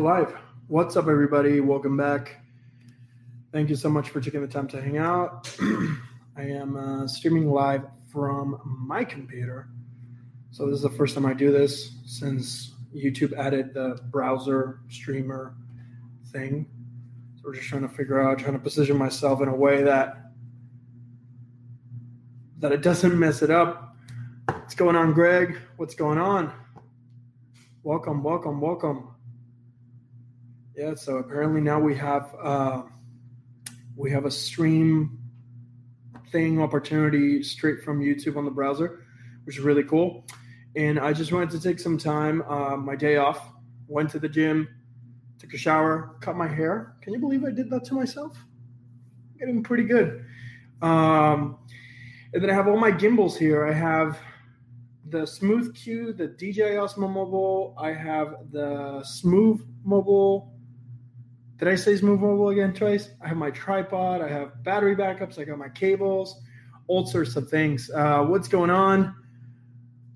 We're live. What's up, everybody? Welcome back. Thank you so much for taking the time to hang out. I am streaming live from my computer. So this is the first time I do this since YouTube added the browser streamer thing. So we're just trying to position myself in a way that it doesn't mess it up. What's going on, Greg? What's going on? Welcome, welcome, welcome. Yeah, so apparently now we have a stream thing opportunity straight from YouTube on the browser, which is really cool. And I just wanted to take some time, my day off, went to the gym, took a shower, cut my hair. Can you believe I did that to myself? I'm getting pretty good. And then I have all my gimbals here. I have the Smooth Q, the DJI Osmo Mobile. I have the Smooth Mobile. Did I say Smooth Mobile again twice? I have my tripod. I have battery backups. I got my cables, all sorts of things. What's going on?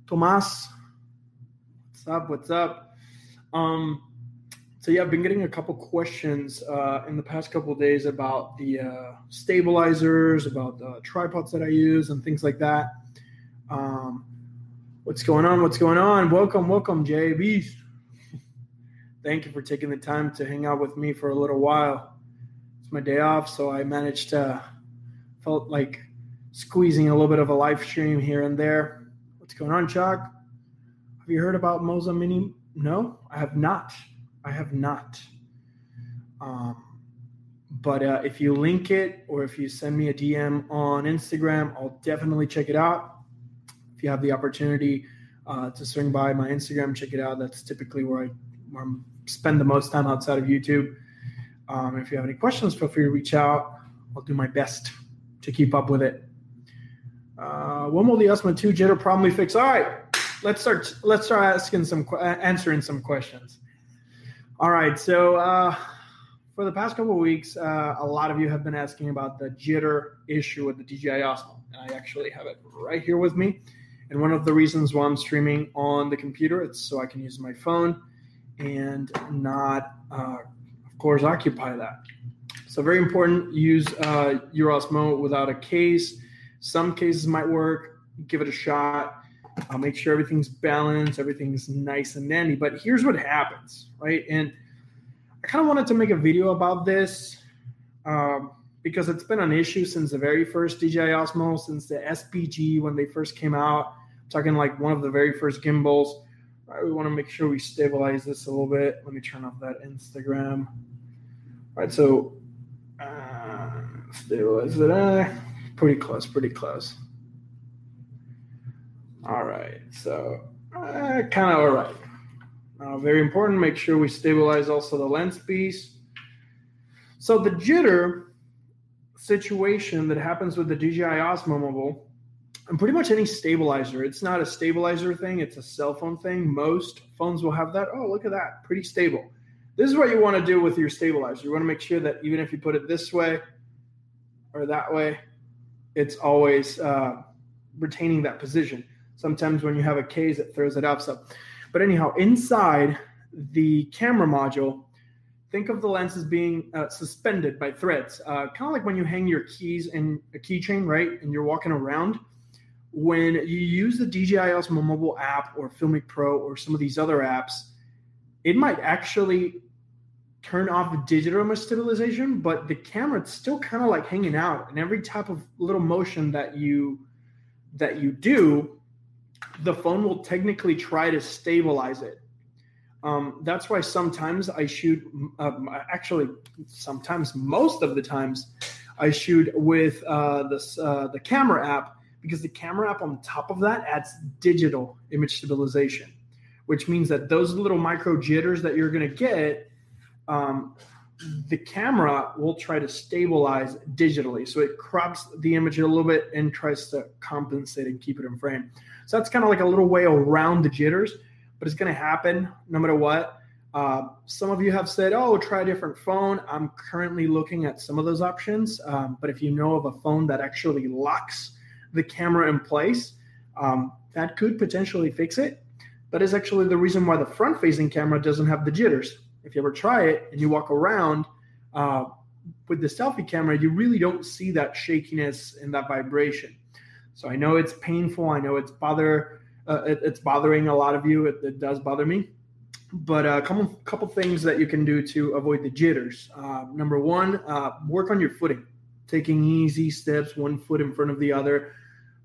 Tomas, what's up? What's up? So yeah, I've been getting a couple questions in the past couple of days about the stabilizers, about the tripods that I use and things like that. What's going on? What's going on? Welcome, welcome, JB. Thank you for taking the time to hang out with me for a little while. It's my day off, so I managed to felt like squeezing a little bit of a live stream here and there. What's going on, Chuck? Have you heard about Moza Mini? No, I have not. I have not. But if you link it or if you send me a DM on Instagram, I'll definitely check it out. If you have the opportunity to swing by my Instagram, check it out. That's typically where I spend the most time outside of YouTube. If you have any questions, feel free to reach out. I'll do my best to keep up with it. When will the Osmo 2 jitter problem be fixed? All right, let's start answering some questions. All right, so for the past couple of weeks, a lot of you have been asking about the jitter issue with the DJI Osmo, and I actually have it right here with me. And one of the reasons why I'm streaming on the computer, it's so I can use my phone and not, of course, occupy that. So very important, use your Osmo without a case. Some cases might work. Give it a shot. I'll make sure everything's balanced, everything's nice and dandy. But here's what happens, right? And I kind of wanted to make a video about this because it's been an issue since the very first DJI Osmo, since the SPG when they first came out. Talking like one of the very first gimbals. All right, we want to make sure we stabilize this a little bit. Let me turn off that Instagram. All right, so stabilize it. Pretty close, pretty close. All right, so kind of all right. Very important, make sure we stabilize also the lens piece. So the jitter situation that happens with the DJI Osmo Mobile, and pretty much any stabilizer. It's not a stabilizer thing. It's a cell phone thing. Most phones will have that. Oh, look at that. Pretty stable. This is what you want to do with your stabilizer. You want to make sure that even if you put it this way or that way, it's always retaining that position. Sometimes when you have a case, it throws it up. So, but anyhow, inside the camera module, think of the lens as being suspended by threads. Kind of like when you hang your keys in a keychain, right? And you're walking around. When you use the DJI Osmo Mobile app or Filmic Pro or some of these other apps, it might actually turn off digital stabilization, but the camera, it's still kind of like hanging out. And every type of little motion that you do, the phone will technically try to stabilize it. That's why sometimes I shoot, most of the times I shoot with the camera app, because the camera app on top of that adds digital image stabilization, which means that those little micro jitters that you're going to get, the camera will try to stabilize digitally. So it crops the image a little bit and tries to compensate and keep it in frame. So that's kind of like a little way around the jitters, but it's going to happen no matter what. Some of you have said, oh, try a different phone. I'm currently looking at some of those options. But if you know of a phone that actually locks the camera in place, that could potentially fix it. That is actually the reason why the front-facing camera doesn't have the jitters. if you ever try it and you walk around with the selfie camera, you really don't see that shakiness and that vibration. So I know it's painful. I know it's bothering a lot of you. It does bother me. But a couple things that you can do to avoid the jitters. Number one, work on your footing, taking easy steps, one foot in front of the other,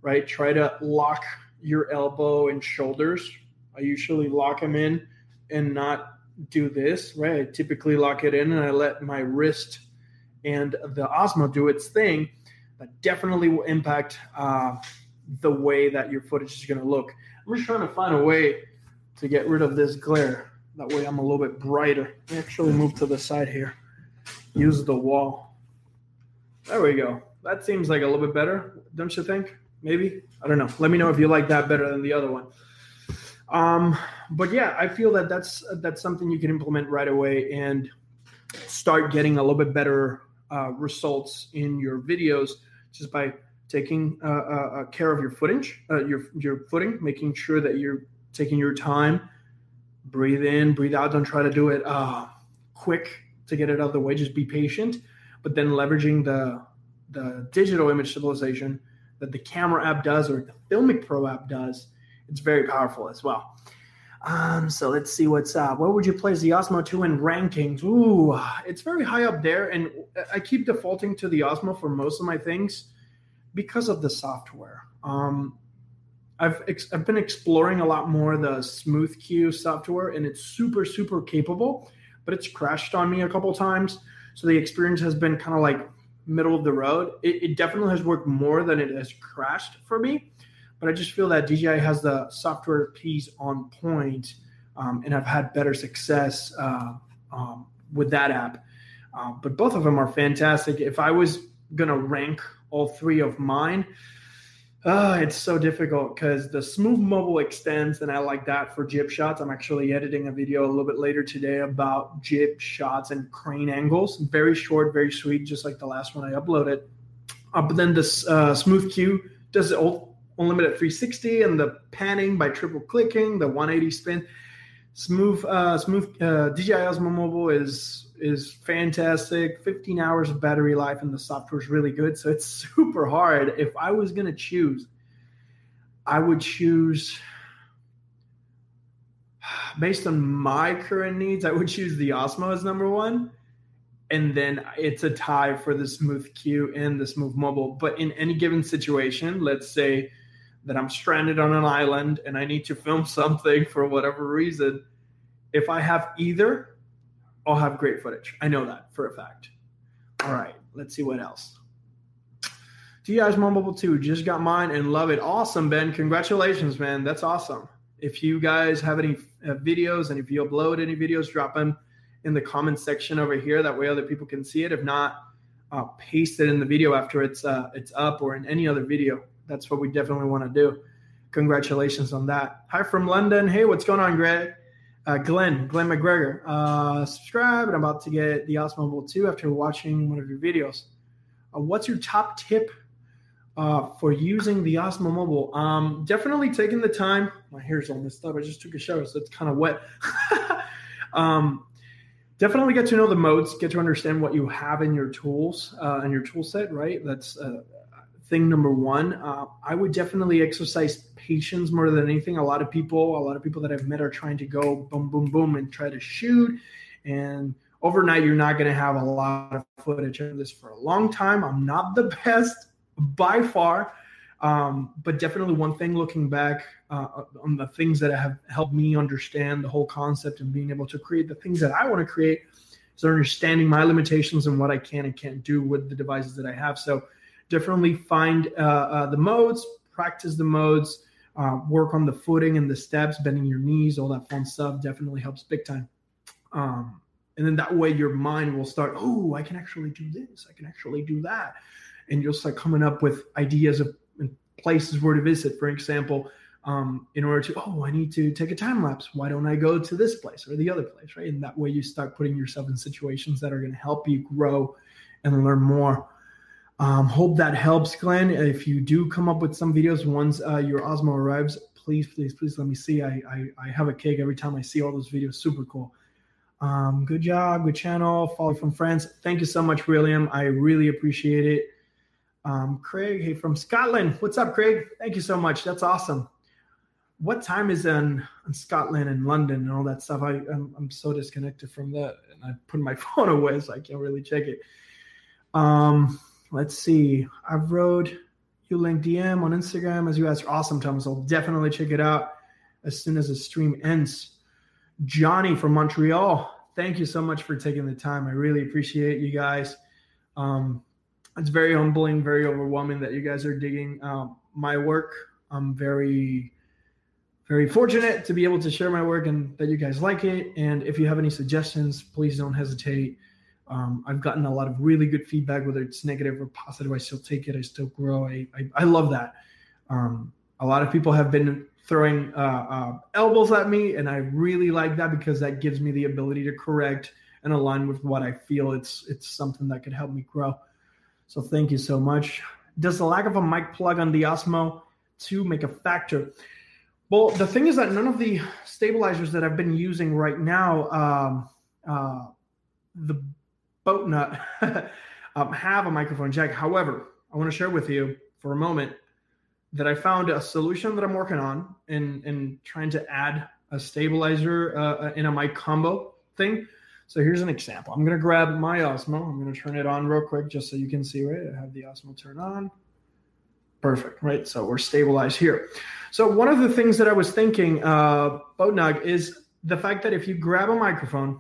right? Try to lock your elbow and shoulders. I usually lock them in and not do this, right? I typically lock it in and I let my wrist and the Osmo do its thing. That definitely will impact the way that your footage is going to look. I'm just trying to find a way to get rid of this glare. That way I'm a little bit brighter. Actually move to the side here. Use the wall. There we go. That seems like a little bit better, don't you think? Maybe? I don't know. Let me know if you like that better than the other one. But yeah, I feel that that's something you can implement right away and start getting a little bit better results in your videos just by taking care of your footage, your footing, making sure that you're taking your time, breathe in, breathe out. Don't try to do it quick to get it out of the way. Just be patient, but then leveraging the digital image stabilization that the camera app does or the Filmic Pro app does, it's very powerful as well. So let's see what's up. Where would you place the Osmo 2 in rankings? Ooh, it's very high up there, and I keep defaulting to the Osmo for most of my things because of the software. I've been exploring a lot more the Smooth Q software, and it's super, super capable, but it's crashed on me a couple times. So the experience has been kind of like middle of the road. It definitely has worked more than it has crashed for me, but I just feel that DJI has the software piece on point, and I've had better success with that app. But both of them are fantastic. If I was going to rank all three of mine, it's so difficult because the Smooth Mobile extends, and I like that for jib shots. I'm actually editing a video a little bit later today about jib shots and crane angles. Very short, very sweet, just like the last one I uploaded. But then this Smooth Q does the unlimited 360 and the panning by triple clicking, the 180 spin. DJI Osmo Mobile is fantastic. 15 hours of battery life, and the software is really good. So it's super hard. If I was going to choose, I would choose, based on my current needs, I would choose the Osmo as number one. And then it's a tie for the Smooth Q and the Smooth Mobile. But in any given situation, let's say that I'm stranded on an island and I need to film something for whatever reason, if I have either, I'll have great footage. I know that for a fact. All right, let's see what else. DJI Osmo Mobile 2, just got mine and love it. Awesome, Ben. Congratulations, man. That's awesome. If you guys have any videos and if you upload any videos, drop them in the comment section over here. That way other people can see it. If not, paste it in the video after it's up or in any other video. That's what we definitely want to do. Congratulations on that. Hi from London. Hey, what's going on, Greg? Glenn McGregor, subscribe, and I'm about to get the Osmo Mobile 2 after watching one of your videos. What's your top tip for using the Osmo Mobile? Definitely taking the time. My hair's all messed up. I just took a shower, so it's kind of wet. Definitely get to know the modes, get to understand what you have in your tools and your tool set, right? That's thing number one. I would definitely exercise patience more than anything. A lot of people that I've met are trying to go boom, boom, boom and try to shoot. And overnight, you're not going to have a lot of footage of this for a long time. I'm not the best by far. But definitely one thing looking back on the things that have helped me understand the whole concept and being able to create the things that I want to create is understanding my limitations and what I can and can't do with the devices that I have. So definitely find the modes, practice the modes, work on the footing and the steps, bending your knees, all that fun stuff definitely helps big time. And then that way your mind will start, oh, I can actually do this. I can actually do that. And you'll start coming up with ideas of places where to visit. For example, in order to, oh, I need to take a time lapse. Why don't I go to this place or the other place, right? And that way you start putting yourself in situations that are going to help you grow and learn more. Hope that helps, Glenn. If you do come up with some videos once your Osmo arrives, please let me see. I have a cake every time I see all those videos. Super cool. Good job, good channel, follow from France. Thank you so much, William. I really appreciate it. Craig, hey, from Scotland. What's up, Craig? Thank you so much. That's awesome. What time is in Scotland and London and all that stuff? I'm so disconnected from that, and I put my phone away, so I can't really check it. Let's see. I've rode you link DM on Instagram as you asked. Awesome, Thomas. I'll definitely check it out as soon as the stream ends. Johnny from Montreal, thank you so much for taking the time. I really appreciate you guys. It's very humbling, very overwhelming that you guys are digging my work. I'm very, very fortunate to be able to share my work and that you guys like it. And if you have any suggestions, please don't hesitate. I've gotten a lot of really good feedback, whether it's negative or positive. I still take it. I still grow. I love that. A lot of people have been throwing elbows at me, and I really like that because that gives me the ability to correct and align with what I feel. It's something that could help me grow. So thank you so much. Does the lack of a mic plug on the Osmo 2 make a factor? Well, the thing is that none of the stabilizers that I've been using right now, the boat nut, have a microphone jack. However, I want to share with you for a moment that I found a solution that I'm working on and trying to add a stabilizer in a mic combo thing. So here's an example. I'm going to grab my Osmo. I'm going to turn it on real quick just so you can see, right? I have the Osmo turned on. Perfect, right? So we're stabilized here. So one of the things that I was thinking, Bodnag, is the fact that if you grab a microphone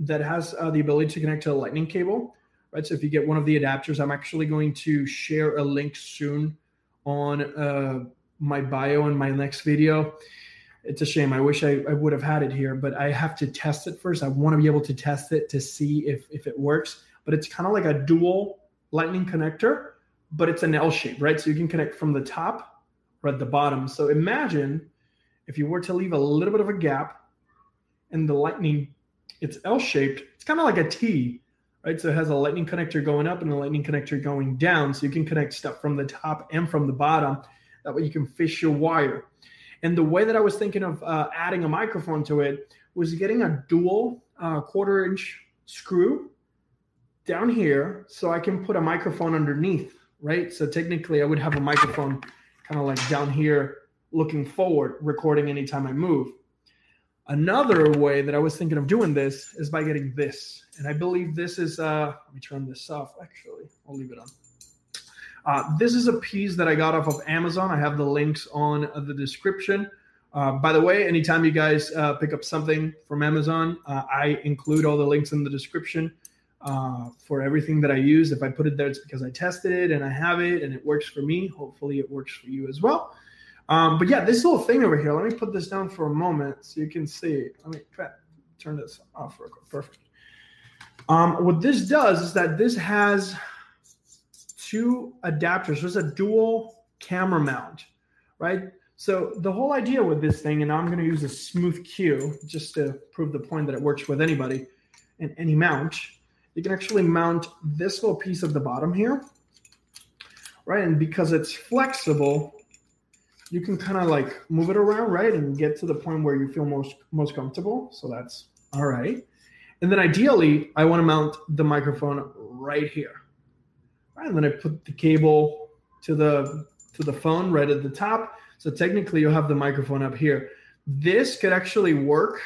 that has the ability to connect to a lightning cable, right? So if you get one of the adapters, I'm actually going to share a link soon on my bio in my next video. It's a shame. I wish I would have had it here, but I have to test it first. I want to be able to test it to see if it works. But it's kind of like a dual lightning connector, but it's an L shape, right? So you can connect from the top or at the bottom. So imagine if you were to leave a little bit of a gap and the lightning, it's L shaped. It's kind of like a T, right? So it has a lightning connector going up and a lightning connector going down. So you can connect stuff from the top and from the bottom. That way you can fish your wire. And the way that I was thinking of adding a microphone to it was getting a dual quarter-inch screw down here so I can put a microphone underneath, right? So technically, I would have a microphone kind of like down here looking forward, recording anytime I move. Another way that I was thinking of doing this is by getting this. And I believe this is let me turn this off, actually. I'll leave it on. This is a piece that I got off of Amazon. I have the links on the description. By the way, anytime you guys pick up something from Amazon, I include all the links in the description for everything that I use. If I put it there, it's because I tested it and I have it and it works for me. Hopefully it works for you as well. But yeah, this little thing over here, let me put this down for a moment so you can see. Let me turn this off real quick. Perfect. What this does is that this has two adapters. There's a dual camera mount, right? So the whole idea with this thing, and I'm going to use a Smooth Q just to prove the point that it works with anybody and any mount. You can actually mount this little piece of the bottom here, right? And because it's flexible, you can kind of like move it around, right? And get to the point where you feel most comfortable. So that's all right. And then ideally, I want to mount the microphone right here. Right, and then I put the cable to the phone right at the top. So technically, you'll have the microphone up here. This could actually work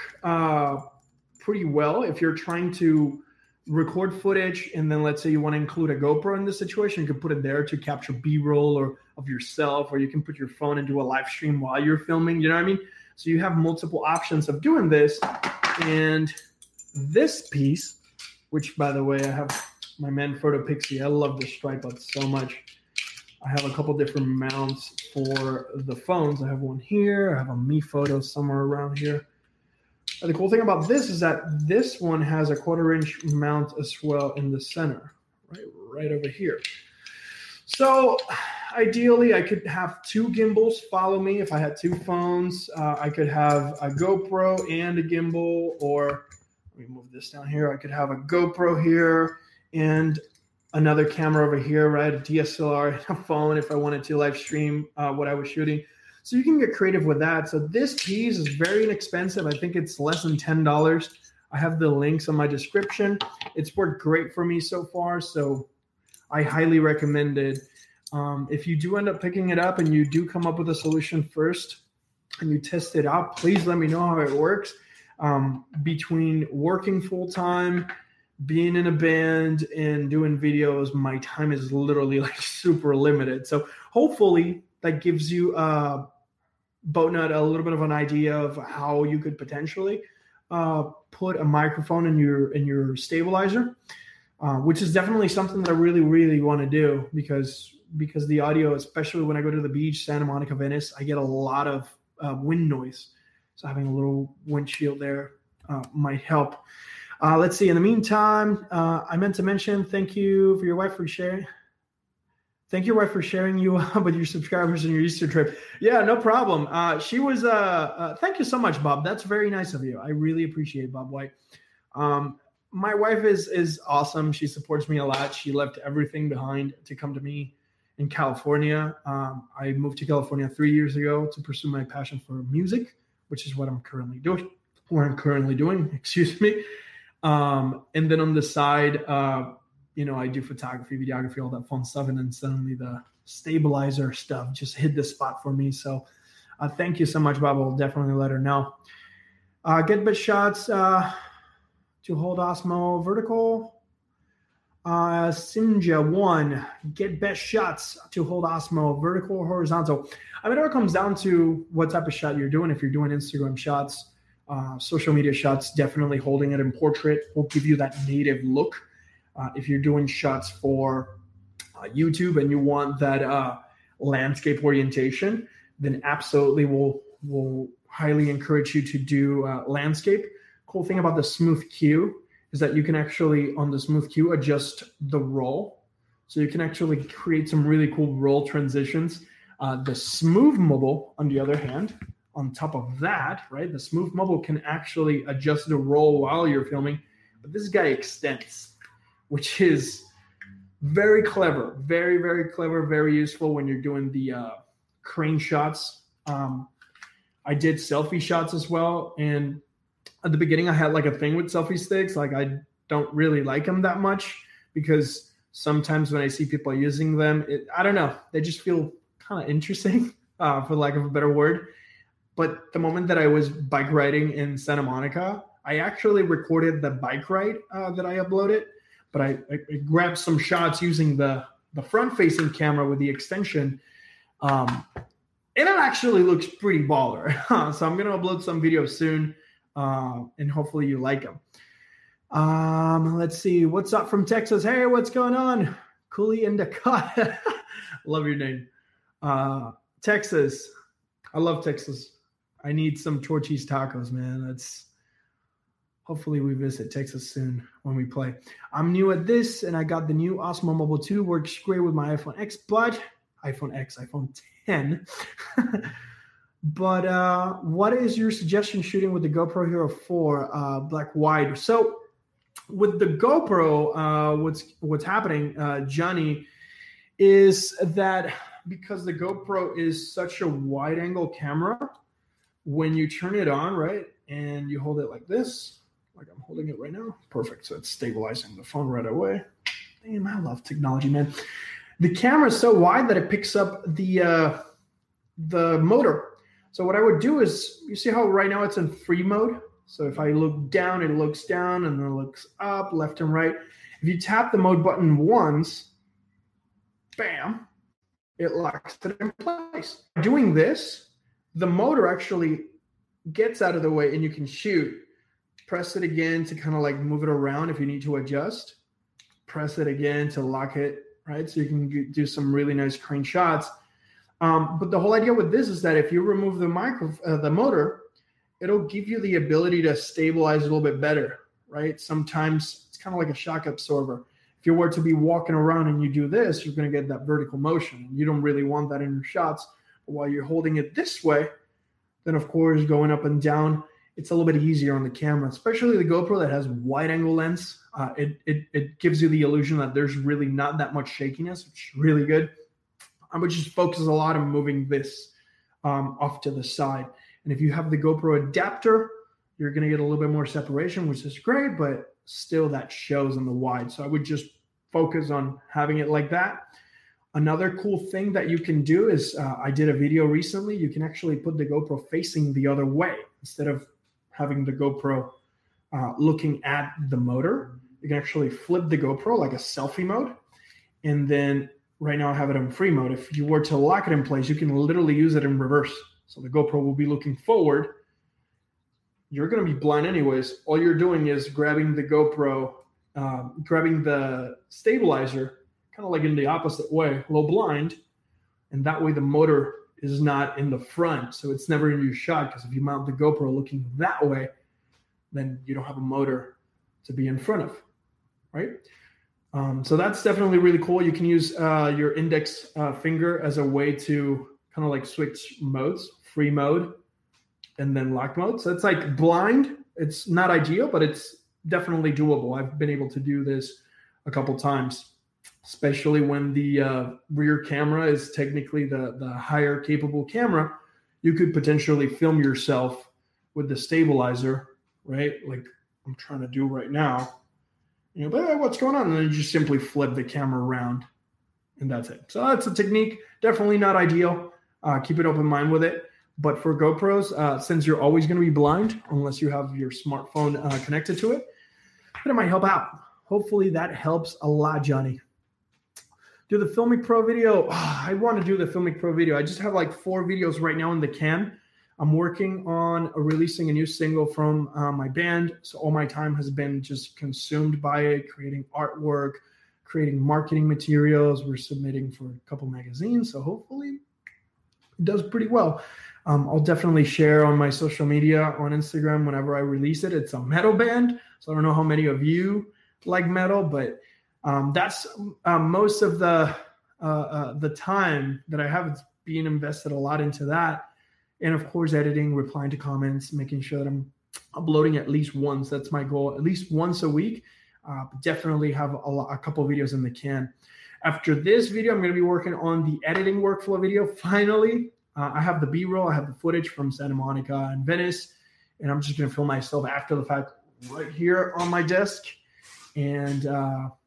pretty well if you're trying to record footage, and then let's say you want to include a GoPro in this situation. You could put it there to capture B-roll or of yourself, or you can put your phone and do a live stream while you're filming. You know what I mean? So you have multiple options of doing this. And this piece, which by the way, I have my Manfrotto Pixie. I love this stripe up so much. I have a couple different mounts for the phones. I have one here. I have a Mi Photo somewhere around here. And the cool thing about this is that this one has a quarter-inch mount as well in the center, right over here. So ideally, I could have two gimbals follow me. If I had two phones, I could have a GoPro and a gimbal, or let me move this down here. I could have a GoPro here and another camera over here, right? A DSLR and a phone if I wanted to live stream what I was shooting. So you can get creative with that. So this piece is very inexpensive. I think it's less than $10. I have the links on my description. It's worked great for me so far, so I highly recommend it. If you do end up picking it up and you do come up with a solution first and you test it out, please let me know how it works. Between working full-time, being in a band, and doing videos, my time is literally like super limited. So hopefully that gives you Boatnut a little bit of an idea of how you could potentially put a microphone in your stabilizer, which is definitely something that I really want to do because the audio, especially when I go to the beach, Santa Monica, Venice, I get a lot of wind noise. So having a little windshield there might help. Let's see. In the meantime, I meant to mention thank you for your wife for sharing. Thank your wife for sharing you with your subscribers and your Easter trip. Yeah, no problem. She was thank you so much, Bob. That's very nice of you. I really appreciate it, Bob White. My wife is awesome. She supports me a lot. She left everything behind to come to me in California. I moved to California 3 years ago to pursue my passion for music, which is what I'm currently doing. Excuse me. And then on the side, you know, I do photography, videography, all that fun stuff. And then suddenly the stabilizer stuff just hit the spot for me. So thank you so much, Bob. I'll definitely let her know. Get bit shots to hold Osmo vertical. Simja 1, get best shots to hold Osmo vertical, horizontal. I mean, it all comes down to what type of shot you're doing. If you're doing Instagram shots, social media shots, definitely holding it in portrait will give you that native look. If you're doing shots for YouTube and you want that landscape orientation, then absolutely we'll highly encourage you to do landscape. Cool thing about the Smooth Q is that you can actually, on the Smooth Q, adjust the roll. So you can actually create some really cool roll transitions. The Smooth Mobile, on the other hand, on top of that, right, the Smooth Mobile can actually adjust the roll while you're filming. But this guy extends, which is very clever, very clever, very useful when you're doing the crane shots. I did selfie shots as well. And at the beginning, I had like a thing with selfie sticks. Like I don't really like them that much because sometimes when I see people using them, I don't know, they just feel kind of interesting, for lack of a better word. But the moment that I was bike riding in Santa Monica, I actually recorded the bike ride that I uploaded. But I grabbed some shots using the front-facing camera with the extension. And it actually looks pretty baller. So I'm going to upload some videos soon, and hopefully you like them. Let's see. What's up from Texas? Hey, what's going on? Cooley in the cut. Love your name. Texas. I love Texas. I need some tortillas tacos, man. Hopefully we visit Texas soon when we play. I'm new at this, and I got the new Osmo Mobile 2. Works great with my iPhone X, but iPhone 10. But what is your suggestion shooting with the GoPro Hero 4 black wide? So with the GoPro, what's happening, Johnny, is that because the GoPro is such a wide-angle camera, when you turn it on, right, and you hold it like this, like I'm holding it right now. Perfect. So it's stabilizing the phone right away. Damn, I love technology, man. The camera is so wide that it picks up the motor. So what I would do is, you see how right now it's in free mode? So if I look down, it looks down, and then it looks up, left and right. If you tap the mode button once, bam, it locks it in place. Doing this, the motor actually gets out of the way, and you can shoot. Press it again to kind of like move it around if you need to adjust. Press it again to lock it, right? So you can do some really nice crane shots. But the whole idea with this is that if you remove the motor, it'll give you the ability to stabilize a little bit better, right? Sometimes it's kind of like a shock absorber. If you were to be walking around and you do this, you're going to get that vertical motion. You don't really want that in your shots. But while you're holding it this way, then of course going up and down, it's a little bit easier on the camera, especially the GoPro that has wide angle lens. It gives you the illusion that there's really not that much shakiness, which is really good. I would just focus a lot on moving this off to the side. And if you have the GoPro adapter, you're going to get a little bit more separation, which is great, but still that shows on the wide. So I would just focus on having it like that. Another cool thing that you can do is I did a video recently. You can actually put the GoPro facing the other way instead of having the GoPro looking at the motor. You can actually flip the GoPro like a selfie mode. And then right now I have it in free mode. If you were to lock it in place, you can literally use it in reverse. So the GoPro will be looking forward. You're going to be blind anyways. All you're doing is grabbing the GoPro, grabbing the stabilizer, kind of like in the opposite way, low blind. And that way the motor is not in the front. So it's never in your shot, because if you mount the GoPro looking that way, then you don't have a motor to be in front of, right? So that's definitely really cool. You can use your index finger as a way to kind of like switch modes, free mode, and then lock mode. So it's like blind. It's not ideal, but it's definitely doable. I've been able to do this a couple times, especially when the rear camera is technically the higher capable camera. You could potentially film yourself with the stabilizer, right? Like I'm trying to do right now. You know, but hey, what's going on? And then you just simply flip the camera around and that's it. So that's a technique. Definitely not ideal. Keep an open mind with it. But for GoPros, since you're always going to be blind, unless you have your smartphone connected to it, but it might help out. Hopefully that helps a lot, Johnny. Do the Filmic Pro video. Oh, I want to do the Filmic Pro video. I just have like 4 videos right now in the can. I'm working on releasing a new single from my band. So all my time has been just consumed by it, creating artwork, creating marketing materials. We're submitting for a couple magazines. So hopefully it does pretty well. I'll definitely share on my social media, on Instagram, whenever I release it. It's a metal band, so I don't know how many of you like metal, but that's most of the time that I have. It's being invested a lot into that. And of course, editing, replying to comments, making sure that I'm uploading at least once. That's my goal, at least once a week. Definitely have a couple videos in the can. After this video, I'm going to be working on the editing workflow video, finally. I have the B-roll. I have the footage from Santa Monica and Venice, and I'm just going to film myself after the fact right here on my desk and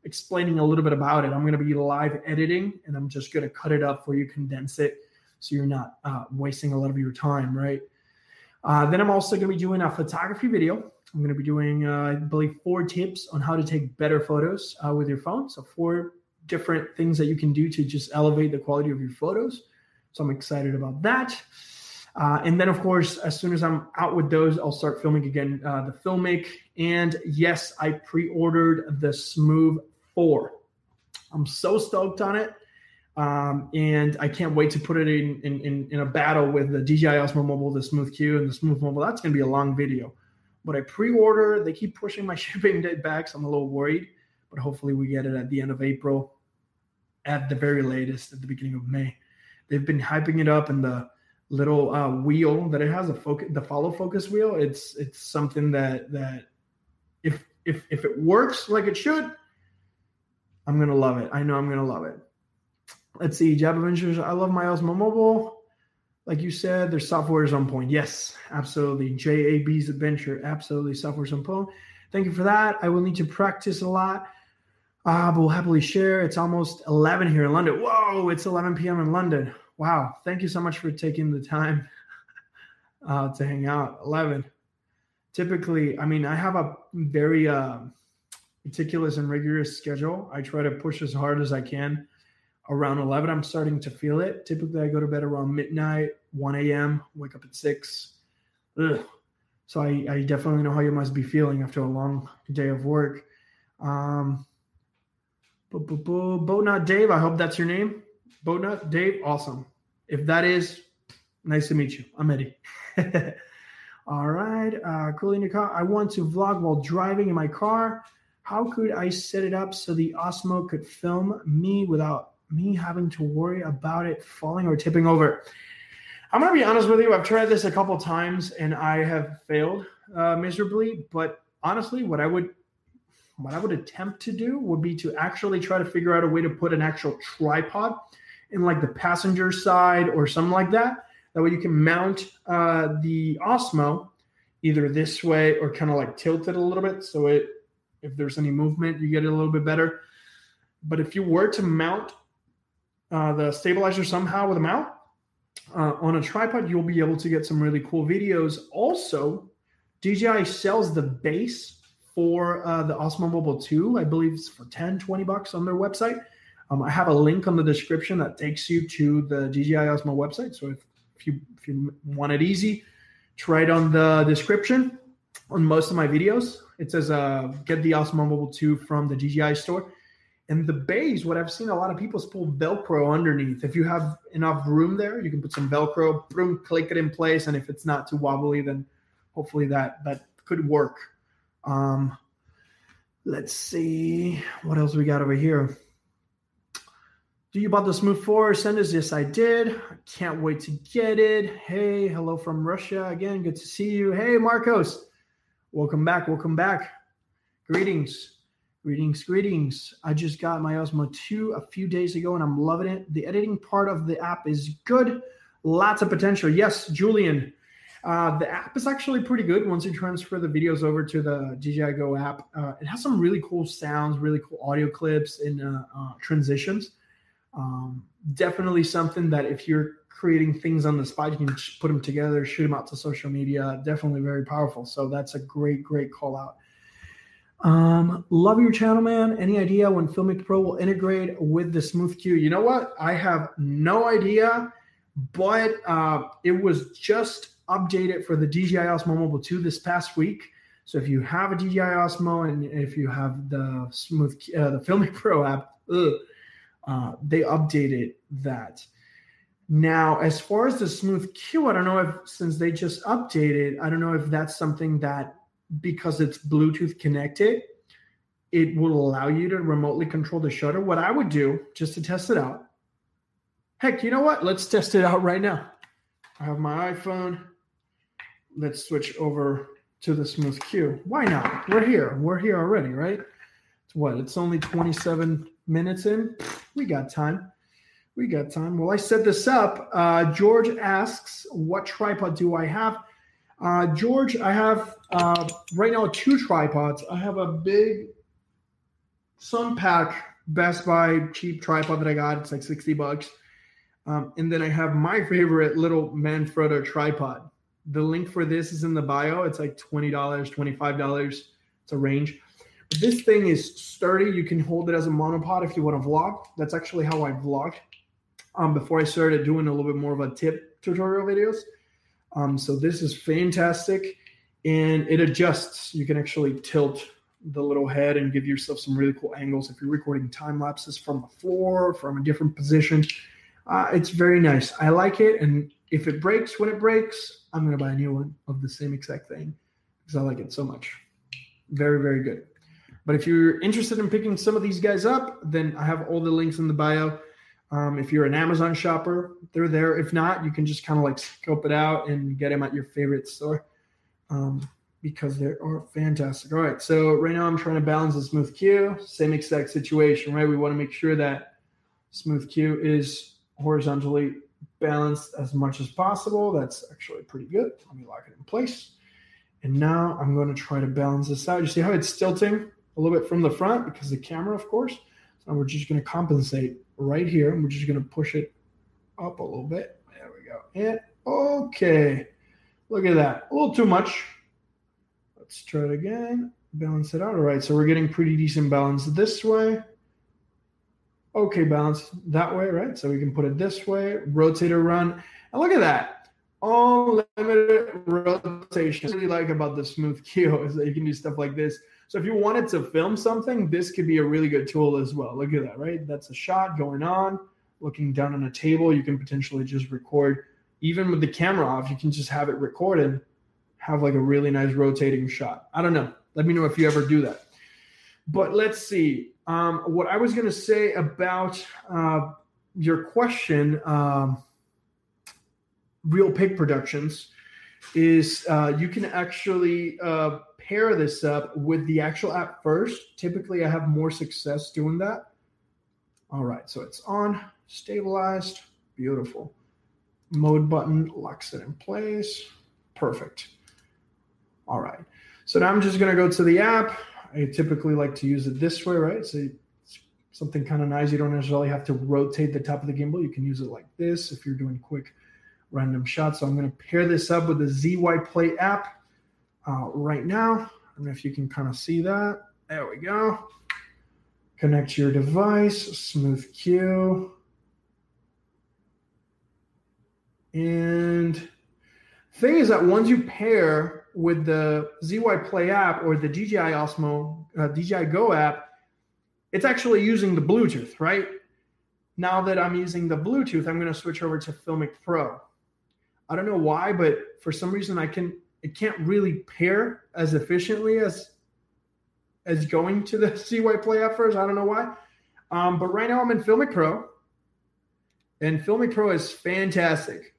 explaining a little bit about it. I'm going to be live editing, and I'm just going to cut it up for you, condense it, so you're not wasting a lot of your time, right? Then I'm also going to be doing a photography video. I'm going to be doing, I believe, 4 tips on how to take better photos with your phone. So 4 different things that you can do to just elevate the quality of your photos. So I'm excited about that. And then, of course, as soon as I'm out with those, I'll start filming again the Filmic. And yes, I pre-ordered the Smooth 4. I'm so stoked on it. And I can't wait to put it in a battle with the DJI Osmo Mobile, the Smooth Q, and the Smooth Mobile. That's going to be a long video. But I pre-order. They keep pushing my shipping date back, so I'm a little worried. But hopefully we get it at the end of April, at the very latest, at the beginning of May. They've been hyping it up, and the little wheel that it has, the follow focus wheel, it's something that if it works like it should, I'm going to love it. I know I'm going to love it. Let's see, Jab Adventures, I love my Osmo Mobile. Like you said, their software is on point. Yes, absolutely. JAB's Adventure, absolutely, software's on point. Thank you for that. I will need to practice a lot. But we'll happily share. It's almost 11 here in London. Whoa, it's 11 p.m. in London. Wow. Thank you so much for taking the time to hang out. 11. Typically, I mean, I have a very meticulous and rigorous schedule. I try to push as hard as I can. Around 11, I'm starting to feel it. Typically, I go to bed around midnight, 1 a.m., wake up at 6. Ugh. So I definitely know how you must be feeling after a long day of work. Boatnut Dave, I hope that's your name. Boatnut Dave, awesome. If that is, nice to meet you. I'm Eddie. All right. Cool in your car. I want to vlog while driving in my car. How could I set it up so the Osmo could film me without me having to worry about it falling or tipping over? I'm going to be honest with you. I've tried this a couple times, and I have failed miserably. But honestly, what I would attempt to do would be to actually try to figure out a way to put an actual tripod in like the passenger side or something like that. That way you can mount the Osmo either this way or kind of like tilt it a little bit. So it, if there's any movement, you get it a little bit better. But if you were to mount the stabilizer somehow with a mount on a tripod, you'll be able to get some really cool videos. Also, DJI sells the base for the Osmo Mobile 2. I believe it's for $10-$20 on their website. I have a link on the description that takes you to the DJI Osmo website. So if you want it easy, it's right on the description on most of my videos. It says, get the Osmo Mobile 2 from the DJI store. And the base, what I've seen a lot of people is pull Velcro underneath. If you have enough room there, you can put some Velcro, boom, click it in place. And if it's not too wobbly, then hopefully that could work. Let's see what else we got over here. Do you bought the Smooth 4? Send us. Yes, I did. I can't wait to get it. Hey, hello from Russia. Again, good to see you. Hey, Marcos. Welcome back. Welcome back. Greetings. Greetings. Greetings. I just got my Osmo 2 a few days ago, and I'm loving it. The editing part of the app is good. Lots of potential. Yes, Julian. The app is actually pretty good once you transfer the videos over to the DJI Go app. It has some really cool sounds, really cool audio clips and transitions. Definitely something that if you're creating things on the spot, you can put them together, shoot them out to social media. Definitely very powerful. So that's a great, great call out. Love your channel, man. Any idea when Filmic Pro will integrate with the Smooth Q? You know what? I have no idea, but it was just updated for the DJI Osmo Mobile 2 this past week. So if you have a DJI Osmo and if you have the Smooth, the Filmic Pro app, they updated that. Now, as far as the Smooth Q, I don't know if, since they just updated, I don't know if that's something that, because it's Bluetooth connected, it will allow you to remotely control the shutter. What I would do, just to test it out, heck, you know what? Let's test it out right now. I have my iPhone. Let's switch over to the Smooth Q. Why not? We're here. We're here already, right? It's what? It's only 27 minutes in. We got time. We got time. Well, I set this up. George asks, what tripod do I have? George, I have right now 2 tripods. I have a big Sunpack Best Buy cheap tripod that I got. It's like $60. And then I have my favorite little Manfrotto tripod. The link for this is in the bio. It's like $20, $25. It's a range. But this thing is sturdy. You can hold it as a monopod if you want to vlog. That's actually how I vlogged before I started doing a little bit more of a tip tutorial videos. So this is fantastic. And it adjusts. You can actually tilt the little head and give yourself some really cool angles if you're recording time lapses from the floor, from a different position. It's very nice. I like it. And if it breaks, when it breaks, I'm going to buy a new one of the same exact thing because I like it so much. Very, very good. But if you're interested in picking some of these guys up, then I have all the links in the bio. If you're an Amazon shopper, they're there. If not, you can just kind of like scope it out and get them at your favorite store because they are fantastic. All right. So right now I'm trying to balance the Smooth Q. Same exact situation, right? We want to make sure that Smooth Q is horizontally balanced as much as possible. That's actually pretty good. Let me lock it in place. And now I'm going to try to balance this out. You see how it's tilting a little bit from the front because the camera, of course. So we're just going to compensate right here. We're just going to push it up a little bit. There we go. And okay. Look at that. A little too much. Let's try it again. Balance it out. All right. So we're getting pretty decent balance this way. Okay, balance that way, right? So we can put it this way, rotate or run. And look at that. All limited rotation. What I really like about the Smooth Q is that you can do stuff like this. So if you wanted to film something, this could be a really good tool as well. Look at that, right? That's a shot going on, looking down on a table. You can potentially just record. Even with the camera off, you can just have it recorded, have like a really nice rotating shot. I don't know. Let me know if you ever do that. But let's see. What I was going to say about your question, Real Pig Productions, is you can actually pair this up with the actual app first. Typically, I have more success doing that. All right, so it's on, stabilized, beautiful. Mode button locks it in place, perfect. All right. So now I'm just going to go to the app. I typically like to use it this way, right? So it's something kind of nice. You don't necessarily have to rotate the top of the gimbal. You can use it like this if you're doing quick random shots. So I'm going to pair this up with the ZY Play app right now. I don't know if you can kind of see that. There we go. Connect your device, Smooth Q. And thing is that once you pair with the ZY Play app or the DJI Osmo, DJI Go app, it's actually using the Bluetooth, right? Now that I'm using the Bluetooth, I'm going to switch over to Filmic Pro. I don't know why, but for some reason it can't really pair as efficiently as going to the ZY Play app first. I don't know why. But right now I'm in Filmic Pro. And Filmic Pro is fantastic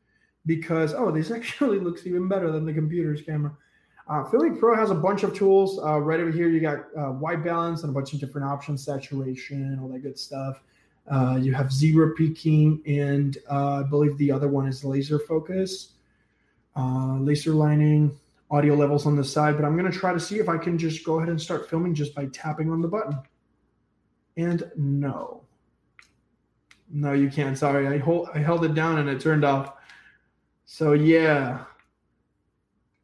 because, oh, this actually looks even better than the computer's camera. Filmic Pro has a bunch of tools. Right over here, you got white balance and a bunch of different options, saturation, all that good stuff. You have zero peaking, and I believe the other one is laser focus, laser lining, audio levels on the side. But I'm going to try to see if I can just go ahead and start filming just by tapping on the button. And no. No, you can't. Sorry, I held it down and it turned off. So yeah,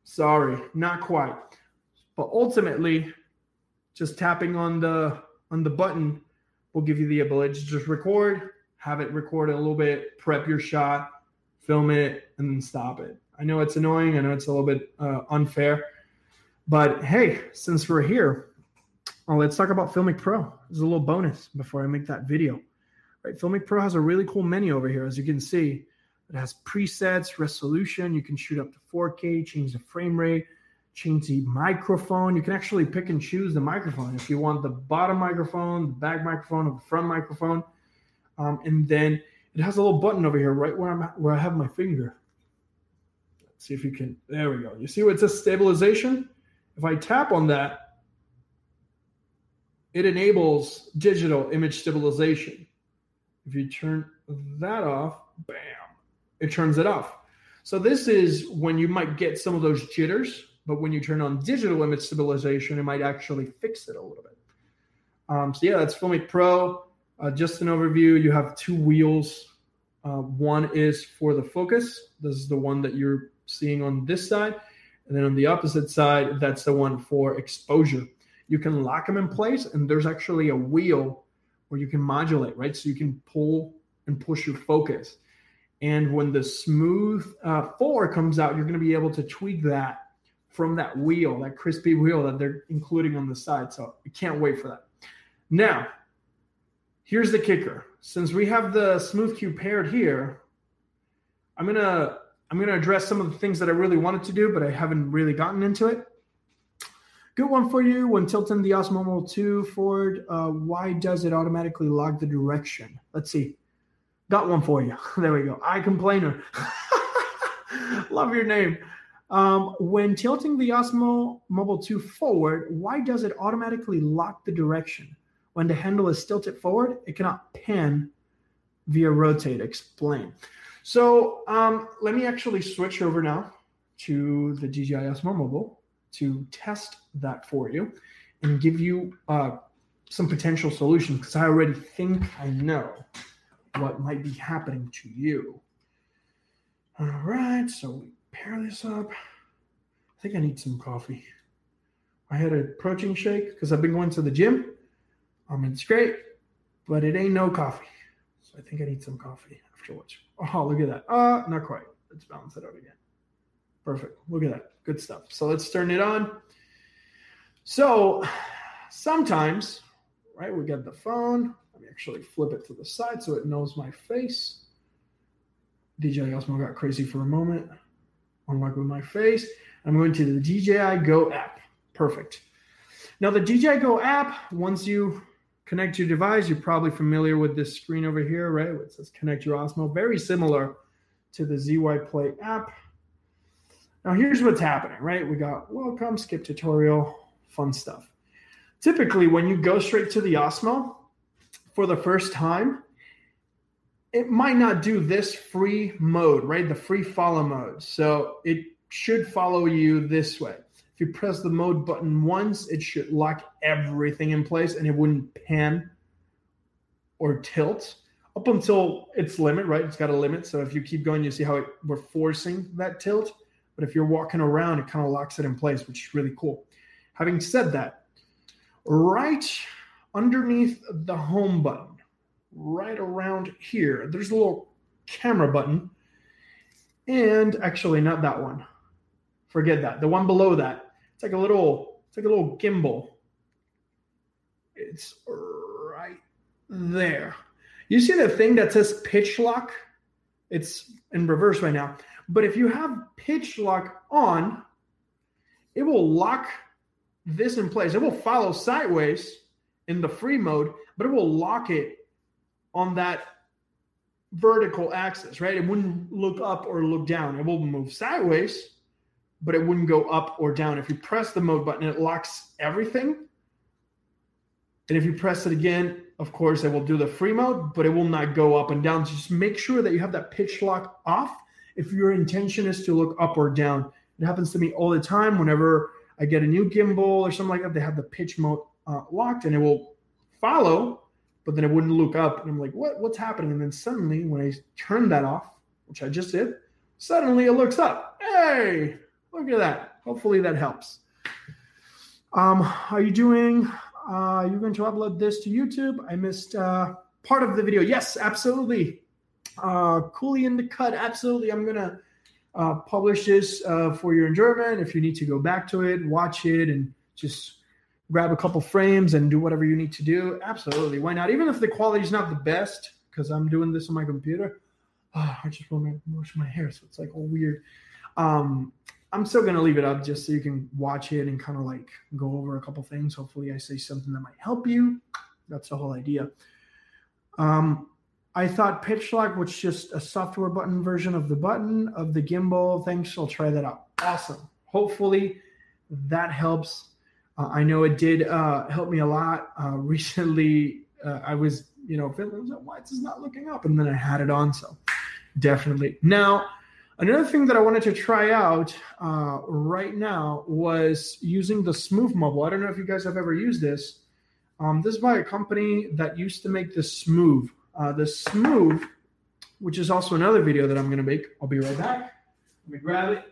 sorry, not quite. But ultimately, just tapping on the button will give you the ability to just record, have it record a little bit, prep your shot, film it, and then stop it. I know it's annoying. I know it's a little bit unfair. But hey, since we're here, let's talk about Filmic Pro. There's a little bonus before I make that video. Right, Filmic Pro has a really cool menu over here, as you can see. It has presets, resolution. You can shoot up to 4K, change the frame rate, change the microphone. You can actually pick and choose the microphone if you want the bottom microphone, the back microphone, or the front microphone. And then it has a little button over here right where I have my finger. Let's see if you can. There we go. You see where it says stabilization? If I tap on that, it enables digital image stabilization. If you turn that off, bam, it turns it off. So this is when you might get some of those jitters, but when you turn on digital image stabilization, it might actually fix it a little bit. So yeah, that's Filmic Pro. Just an overview, you have two wheels. One is for the focus. This is the one that you're seeing on this side. And then on the opposite side, that's the one for exposure. You can lock them in place, and there's actually a wheel where you can modulate, right? So you can pull and push your focus. And when the Smooth 4 comes out, you're going to be able to tweak that from that wheel, that crispy wheel that they're including on the side. So I can't wait for that. Now, here's the kicker. Since we have the Smooth Q paired here, I'm gonna address some of the things that I really wanted to do, but I haven't really gotten into it. Good one for you. When tilting the Osmo Mobile 2 forward, why does it automatically lock the direction? Let's see. Got one for you. There we go. I complainer. Love your name. When tilting the Osmo Mobile 2 forward, why does it automatically lock the direction? When the handle is tilted forward, it cannot pan via rotate. Explain. So let me actually switch over now to the DJI Osmo Mobile to test that for you and give you some potential solutions, because I already think I know what might be happening to you. All right, so we pair this up. I think I need some coffee. I had a protein shake because I've been going to the gym. It's great, but it ain't no coffee. So I think I need some coffee afterwards. Oh, look at that. Not quite. Let's balance it out again. Perfect. Look at that. Good stuff. So let's turn it on. So sometimes, right, we got the phone. Let me actually flip it to the side so it knows my face. DJI Osmo got crazy for a moment. Unlock with my face. I'm going to the DJI Go app. Perfect. Now the DJI Go app, once you connect your device, you're probably familiar with this screen over here, right? It says connect your Osmo. Very similar to the ZY Play app. Now, here's what's happening, right? We got welcome, skip tutorial, fun stuff. Typically, when you go straight to the Osmo for the first time, it might not do this free mode, right? The free follow mode. So it should follow you this way. If you press the mode button once, it should lock everything in place and it wouldn't pan or tilt up until its limit, right? It's got a limit. So if you keep going, you see how we're forcing that tilt. But if you're walking around, it kind of locks it in place, which is really cool. Having said that, right underneath the home button, right around here, there's a little camera button. And actually not that one. Forget that. The one below that. It's like a little gimbal. It's right there. You see the thing that says pitch lock? It's in reverse right now. But if you have pitch lock on, it will lock this in place. It will follow sideways in the free mode, but it will lock it on that vertical axis, right? It wouldn't look up or look down. It will move sideways, but it wouldn't go up or down. If you press the mode button, it locks everything. And if you press it again, of course, it will do the free mode, but it will not go up and down. So just make sure that you have that pitch lock off if your intention is to look up or down. It happens to me all the time. Whenever I get a new gimbal or something like that, they have the pitch mode locked and it will follow, but then it wouldn't look up. And I'm like, what's happening? And then suddenly when I turn that off, which I just did, suddenly it looks up. Hey, look at that. Hopefully that helps. Are you doing? You're going to upload this to YouTube? I missed part of the video. Yes, absolutely. Cooley in the cut. Absolutely. I'm going to publish this for your enjoyment. If you need to go back to it, watch it, and just grab a couple frames and do whatever you need to do. Absolutely. Why not? Even if the quality is not the best, because I'm doing this on my computer. Oh, I just want to wash my hair, so it's like all weird. I'm still going to leave it up just so you can watch it and kind of like go over a couple things. Hopefully I say something that might help you. That's the whole idea. I thought pitch lock was just a software button version of the button of the gimbal. Thanks. I'll try that out. Awesome. Hopefully that helps. I know it did help me a lot. Recently, I was, feeling like, why is this not looking up? And then I had it on, so definitely. Now, another thing that I wanted to try out right now was using the Smooth Mobile. I don't know if you guys have ever used this. This is by a company that used to make the Smooth. The Smooth, which is also another video that I'm going to make. I'll be right back. Let me grab it.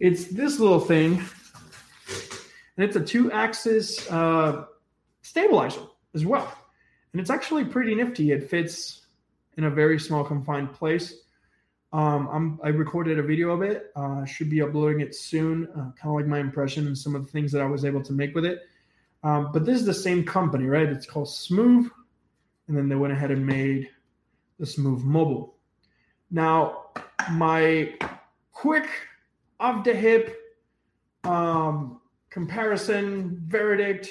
It's this little thing. And it's a 2-axis stabilizer as well. And it's actually pretty nifty. It fits in a very small confined place. I recorded a video of it. Should be uploading it soon. Kind of like my impression and some of the things that I was able to make with it. But this is the same company, right? It's called Smooth. And then they went ahead and made the Smooth Mobile. Now, my quick off-the-hip comparison, verdict,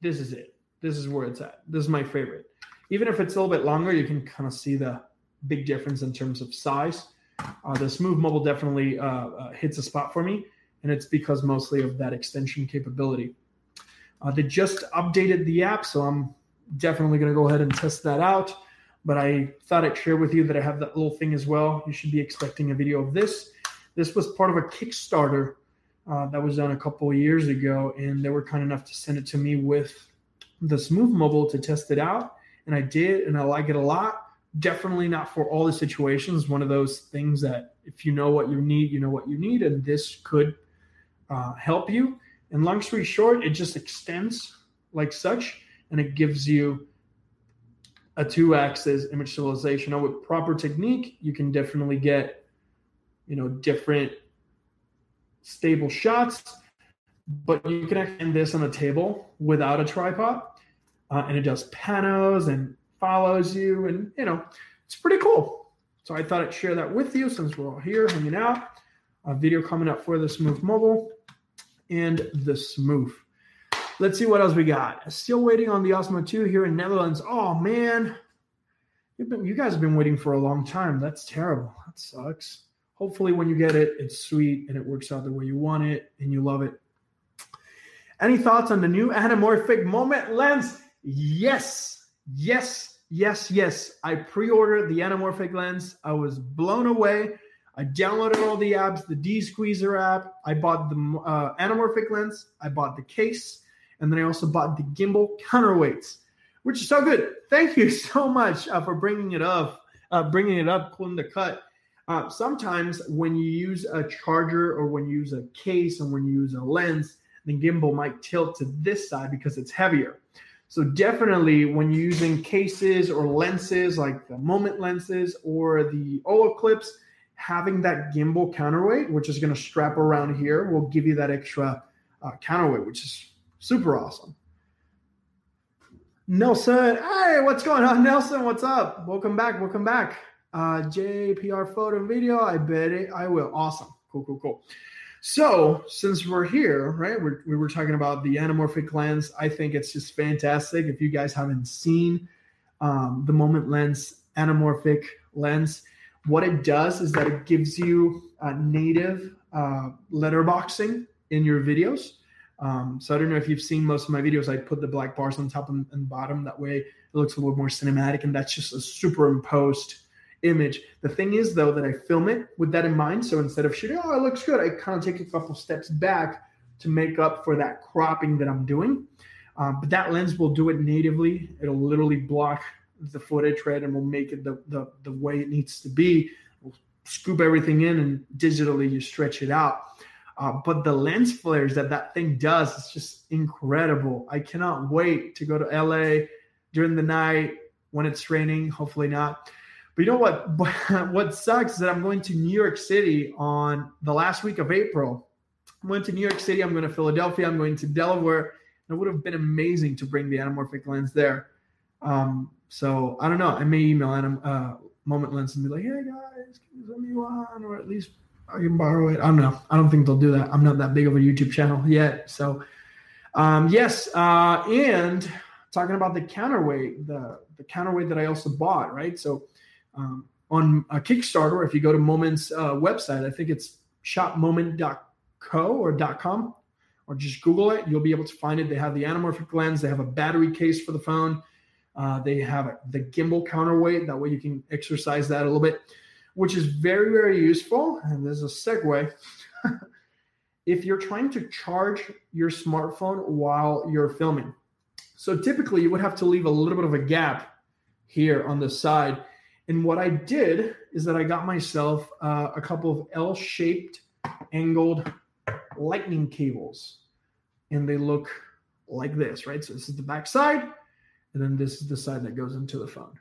this is it. This is where it's at. This is my favorite. Even if it's a little bit longer, you can kind of see the big difference in terms of size. The Smooth Mobile definitely hits a spot for me, and it's because mostly of that extension capability. They just updated the app, so I'm definitely going to go ahead and test that out. But I thought I'd share with you that I have that little thing as well. You should be expecting a video of this. This was part of a Kickstarter that was done a couple of years ago, and they were kind enough to send it to me with the Smooth Mobile to test it out, and I did, and I like it a lot. Definitely not for all the situations. One of those things that if you know what you need, you know what you need, and this could help you. And long story short, it just extends like such, and it gives you a 2-axis image stabilization. Now, with proper technique, you can definitely get, different stable shots, but you can extend this on a table without a tripod, and it does panos and follows you, and it's pretty cool. So I thought I'd share that with you since we're all here hanging out. A video coming up for the Smooth Mobile and the Smooth. Let's see what else we got. Still waiting on the Osmo 2 here in Netherlands. Oh man, you guys have been waiting for a long time. That's terrible. That sucks. Hopefully when you get it, it's sweet and it works out the way you want it and you love it. Any thoughts on the new anamorphic Moment lens? Yes. I pre-ordered the anamorphic lens. I was blown away. I downloaded all the apps, the D-Squeezer app. I bought the anamorphic lens. I bought the case. And then I also bought the gimbal counterweights, which is so good. Thank you so much for bringing it up, Kunda Cut. Sometimes when you use a charger or when you use a case and when you use a lens, the gimbal might tilt to this side because it's heavier. So definitely when you're using cases or lenses like the Moment lenses or the Olo clips, having that gimbal counterweight, which is going to strap around here, will give you that extra counterweight, which is super awesome. Nelson, hey, what's going on, Nelson? What's up? Welcome back. JPR photo and video, I bet it, I will. Awesome. Cool. So since we're here, right, we were talking about the anamorphic lens. I think it's just fantastic. If you guys haven't seen the Moment lens, anamorphic lens, what it does is that it gives you a native letterboxing in your videos. So I don't know if you've seen most of my videos. I put the black bars on top and bottom. That way it looks a little more cinematic, and that's just a superimposed image. The thing is, though, that I film it with that in mind. So instead of shooting, oh, it looks good, I kind of take a couple steps back to make up for that cropping that I'm doing. But that lens will do it natively. It'll literally block the footage, right, and will make it the way it needs to be. We'll scoop everything in, and digitally you stretch it out. But the lens flares that thing does, it's just incredible. I cannot wait to go to LA during the night when it's raining. Hopefully not. But you know what sucks is that I'm going to New York City on the last week of April. I went to New York City. I'm going to Philadelphia. I'm going to Delaware. And it would have been amazing to bring the anamorphic lens there. So I don't know. I may email Moment Lens and be like, hey, guys, can you send me one? Or at least I can borrow it. I don't know. I don't think they'll do that. I'm not that big of a YouTube channel yet. So, yes. And talking about the counterweight, the counterweight that I also bought, right? So on a Kickstarter, if you go to Moment's website, I think it's shopmoment.co or .com, or just Google it. You'll be able to find it. They have the anamorphic lens. They have a battery case for the phone. They have the gimbal counterweight. That way you can exercise that a little bit, which is very, very useful. And there's a segue. If you're trying to charge your smartphone while you're filming. So typically you would have to leave a little bit of a gap here on the side. And what I did is that I got myself a couple of L-shaped angled lightning cables. And they look like this, right? So this is the back side. And then this is the side that goes into the phone.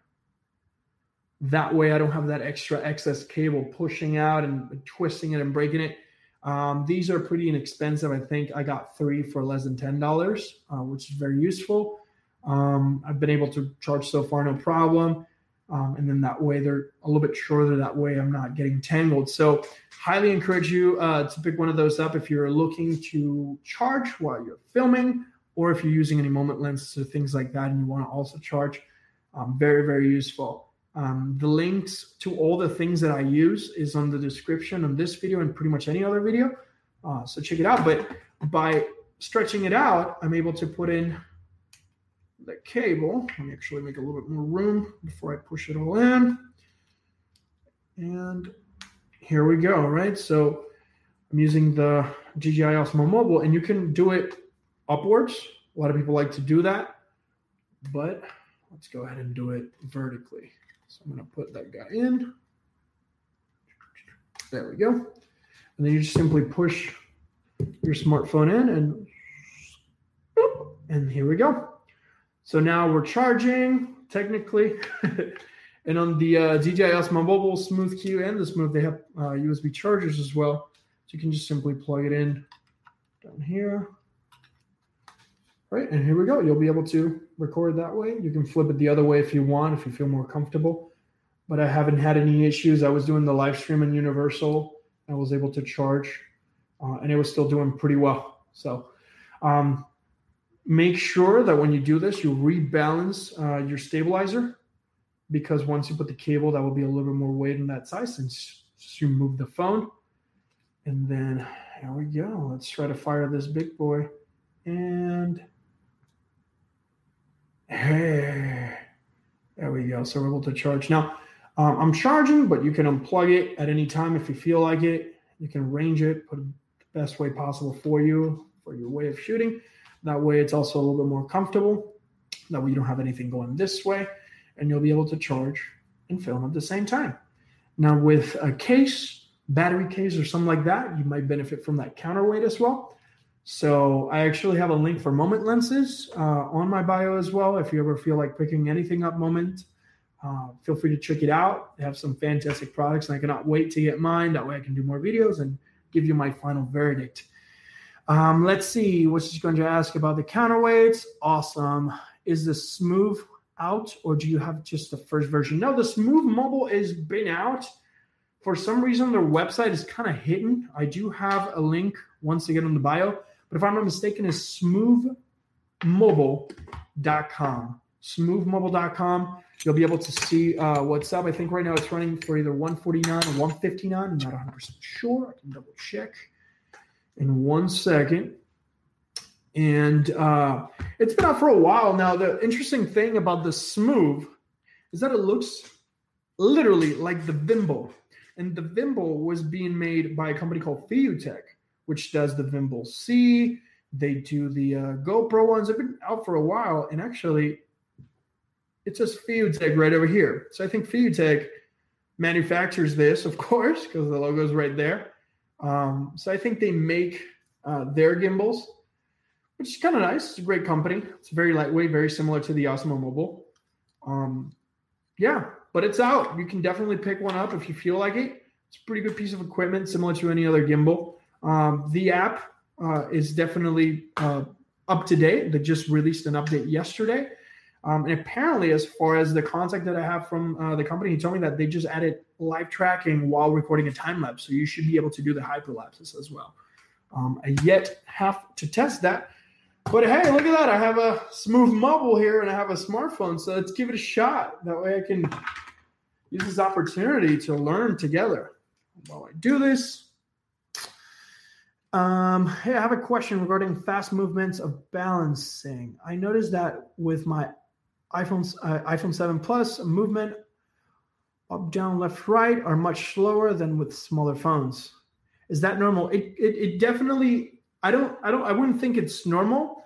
That way I don't have that extra excess cable pushing out and twisting it and breaking it. These are pretty inexpensive. I think I got 3 for less than $10, which is very useful. I've been able to charge so far, no problem. And then that way they're a little bit shorter. That way I'm not getting tangled. So highly encourage you to pick one of those up if you're looking to charge while you're filming, or if you're using any Moment lenses or things like that and you want to also charge. Very, very useful. The links to all the things that I use is on the description of this video and pretty much any other video. So check it out. But by stretching it out, I'm able to put in the cable. Let me actually make a little bit more room before I push it all in. And here we go, right? So I'm using the DJI Osmo Mobile, and you can do it upwards. A lot of people like to do that, but let's go ahead and do it vertically. So I'm going to put that guy in. There we go. And then you just simply push your smartphone in, and here we go. So now we're charging, technically. And on the DJI Osmo Mobile, Smooth Q, and the Smooth, they have USB chargers as well. So you can just simply plug it in down here. Right, and here we go. You'll be able to record that way. You can flip it the other way if you want, if you feel more comfortable. But I haven't had any issues. I was doing the live stream in Universal. I was able to charge, and it was still doing pretty well. So make sure that when you do this, you rebalance your stabilizer, because once you put the cable, that will be a little bit more weight on that side since you move the phone. And then here we go. Let's try to fire this big boy. And hey, there we go. So we're able to charge. Now, I'm charging, but you can unplug it at any time if you feel like it. You can arrange it, put it the best way possible for you, for your way of shooting. That way it's also a little bit more comfortable. That way you don't have anything going this way, and you'll be able to charge and film at the same time. Now with a case, battery case or something like that, you might benefit from that counterweight as well. So I actually have a link for Moment lenses on my bio as well. If you ever feel like picking anything up Moment, feel free to check it out. They have some fantastic products, and I cannot wait to get mine. That way I can do more videos and give you my final verdict. Let's see, what's she going to ask about the counterweights? Awesome. Is the Smooth out, or do you have just the first version? No, the Smooth Mobile has been out. For some reason, their website is kind of hidden. I do have a link once again on the bio, but if I'm not mistaken, it's smoothmobile.com. smoothmobile.com. You'll be able to see what's up. I think right now it's running for either 149 or 159. I'm not 100% sure. I can double check in 1 second. And it's been out for a while now. The interesting thing about the Smooth is that it looks literally like the Vimble. And the Vimble was being made by a company called Feiyu Tech, which does the Vimble C. They do the GoPro ones. They've been out for a while. And actually, it says Feiyu Tech right over here. So I think Feiyu Tech manufactures this, of course, because the logo is right there. So I think they make their gimbals, which is kind of nice. It's a great company. It's very lightweight, very similar to the Osmo Mobile. Yeah, but it's out. You can definitely pick one up if you feel like it. It's a pretty good piece of equipment, similar to any other gimbal. The app is definitely up to date. They just released an update yesterday. And apparently, as far as the contact that I have from the company, he told me that they just added live tracking while recording a time lapse. So you should be able to do the hyperlapses as well. I yet have to test that. But hey, look at that. I have a Smooth Mobile here and I have a smartphone. So let's give it a shot. That way I can use this opportunity to learn together while I do this. Hey, I have a question regarding fast movements of balancing. I noticed that with my iPhone 7 Plus, movement up, down, left, right are much slower than with smaller phones. Is that normal? It definitely, I wouldn't think it's normal.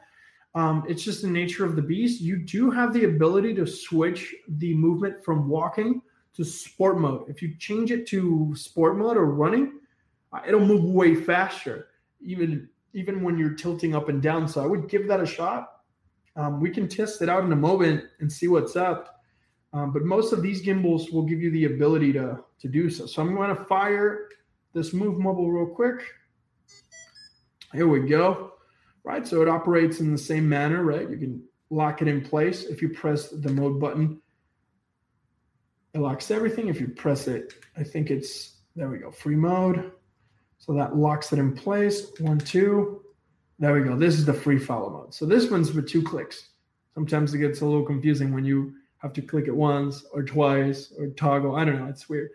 It's just the nature of the beast. You do have the ability to switch the movement from walking to sport mode. If you change it to sport mode or running, it'll move way faster, even when you're tilting up and down. So I would give that a shot. We can test it out in a moment and see what's up. But most of these gimbals will give you the ability to do so. So I'm going to fire this Move Mobile real quick. Here we go. Right, so it operates in the same manner, right? You can lock it in place. If you press the mode button, it locks everything. If you press it, I think it's, there we go, free mode. So that locks it in place. 1, 2. There we go. This is the free follow mode. So this one's with 2 clicks. Sometimes it gets a little confusing when you have to click it once or twice or toggle. I don't know. It's weird.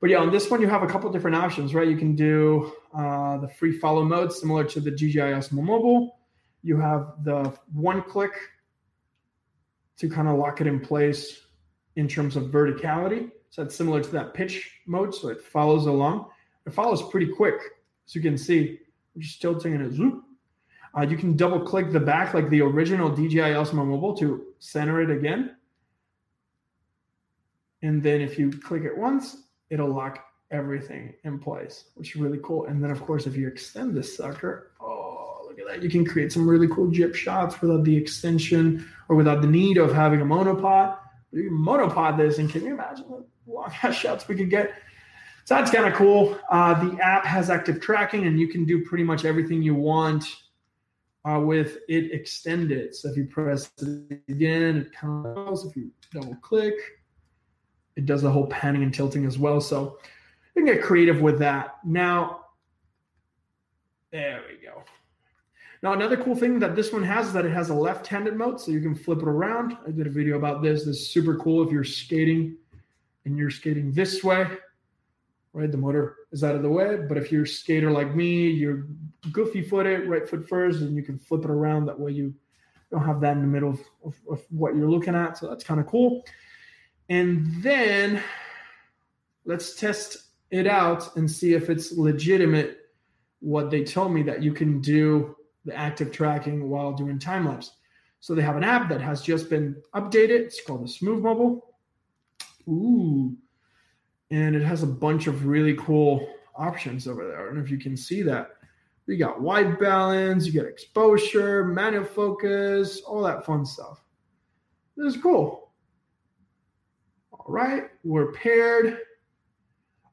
But yeah, on this one, you have a couple different options, right? You can do the free follow mode, similar to the DJI Osmo Mobile. You have the 1 click to kind of lock it in place in terms of verticality. So that's similar to that pitch mode. So it follows along. It follows pretty quick, as you can see. I'm just tilting and it zoop. You can double click the back like the original DJI Osmo Mobile to center it again. And then if you click it once, it'll lock everything in place, which is really cool. And then, of course, if you extend this sucker, oh, look at that. You can create some really cool jib shots without the extension or without the need of having a monopod. You can monopod this, and can you imagine what long-ass shots we could get? So that's kind of cool. The app has active tracking, and you can do pretty much everything you want with it extended. So if you press it again, it kind of goes. If you double click, it does the whole panning and tilting as well. So you can get creative with that. Now, there we go. Now, another cool thing that this one has is that it has a left-handed mode, so you can flip it around. I did a video about this. This is super cool if you're skating and you're skating this way. Right, the motor is out of the way, but if you're a skater like me, you're goofy footed, right foot first, and you can flip it around. That way you don't have that in the middle of what you're looking at. So that's kind of cool. And then let's test it out and see if it's legitimate what they told me, that you can do the active tracking while doing time lapse. So they have an app that has just been updated. It's called the Smooth Mobile. Ooh. And it has a bunch of really cool options over there. I don't know if you can see that. You got white balance, you get exposure, manual focus, all that fun stuff. This is cool. All right, we're paired.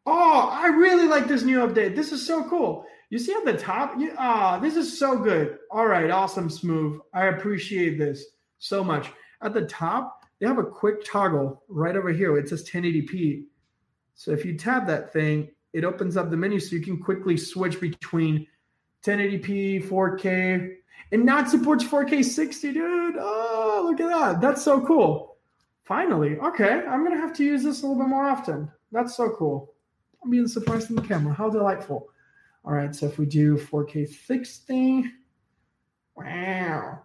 Oh, I really like this new update. This is so cool. You see at the top? This is so good. All right, awesome, Smooth. I appreciate this so much. At the top, they have a quick toggle right over here. It says 1080p. So if you tap that thing, it opens up the menu so you can quickly switch between 1080p, 4K, and not supports 4K 60, dude. Oh, look at that. That's so cool. Finally. Okay, I'm going to have to use this a little bit more often. That's so cool. I'm being surprised in the camera. How delightful. All right, so if we do 4K 60, wow.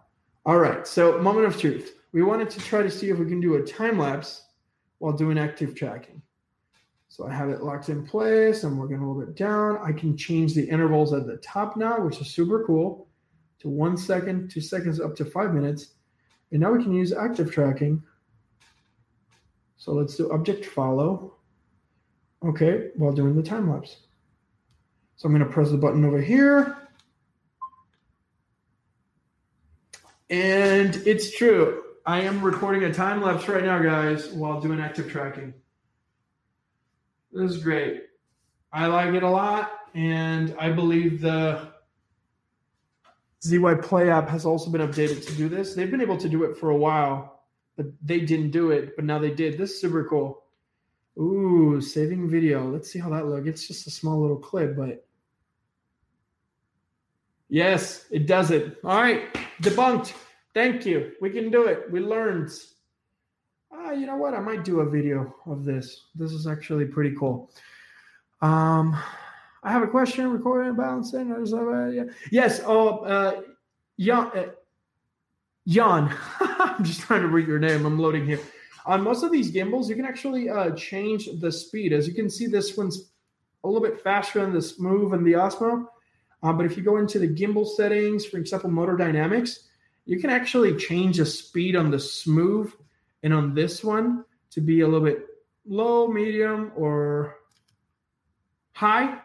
All right, so moment of truth. We wanted to try to see if we can do a time lapse while doing active tracking. So I have it locked in place, and we're going to move it down. I can change the intervals at the top now, which is super cool, to 1 second, 2 seconds, up to 5 minutes. And now we can use active tracking. So let's do object follow. Okay, while doing the time lapse. So I'm going to press the button over here. And it's true. I am recording a time lapse right now, guys, while doing active tracking. This is great. I like it a lot, and I believe the ZY Play app has also been updated to do this. They've been able to do it for a while, but they didn't do it, but now they did. This is super cool. Ooh, saving video. Let's see how that looks. It's just a small little clip, but yes, it does it. All right, debunked. Thank you. We can do it. We learned. You know what? I might do a video of this. This is actually pretty cool. I have a question. Recording, balancing. Yes. Jan. I'm just trying to read your name. I'm loading here. On most of these gimbals, you can actually change the speed. As you can see, this one's a little bit faster than the Smooth and the Osmo. But if you go into the gimbal settings, for example, motor dynamics, you can actually change the speed on the Smooth and on this one to be a little bit low, medium, or high.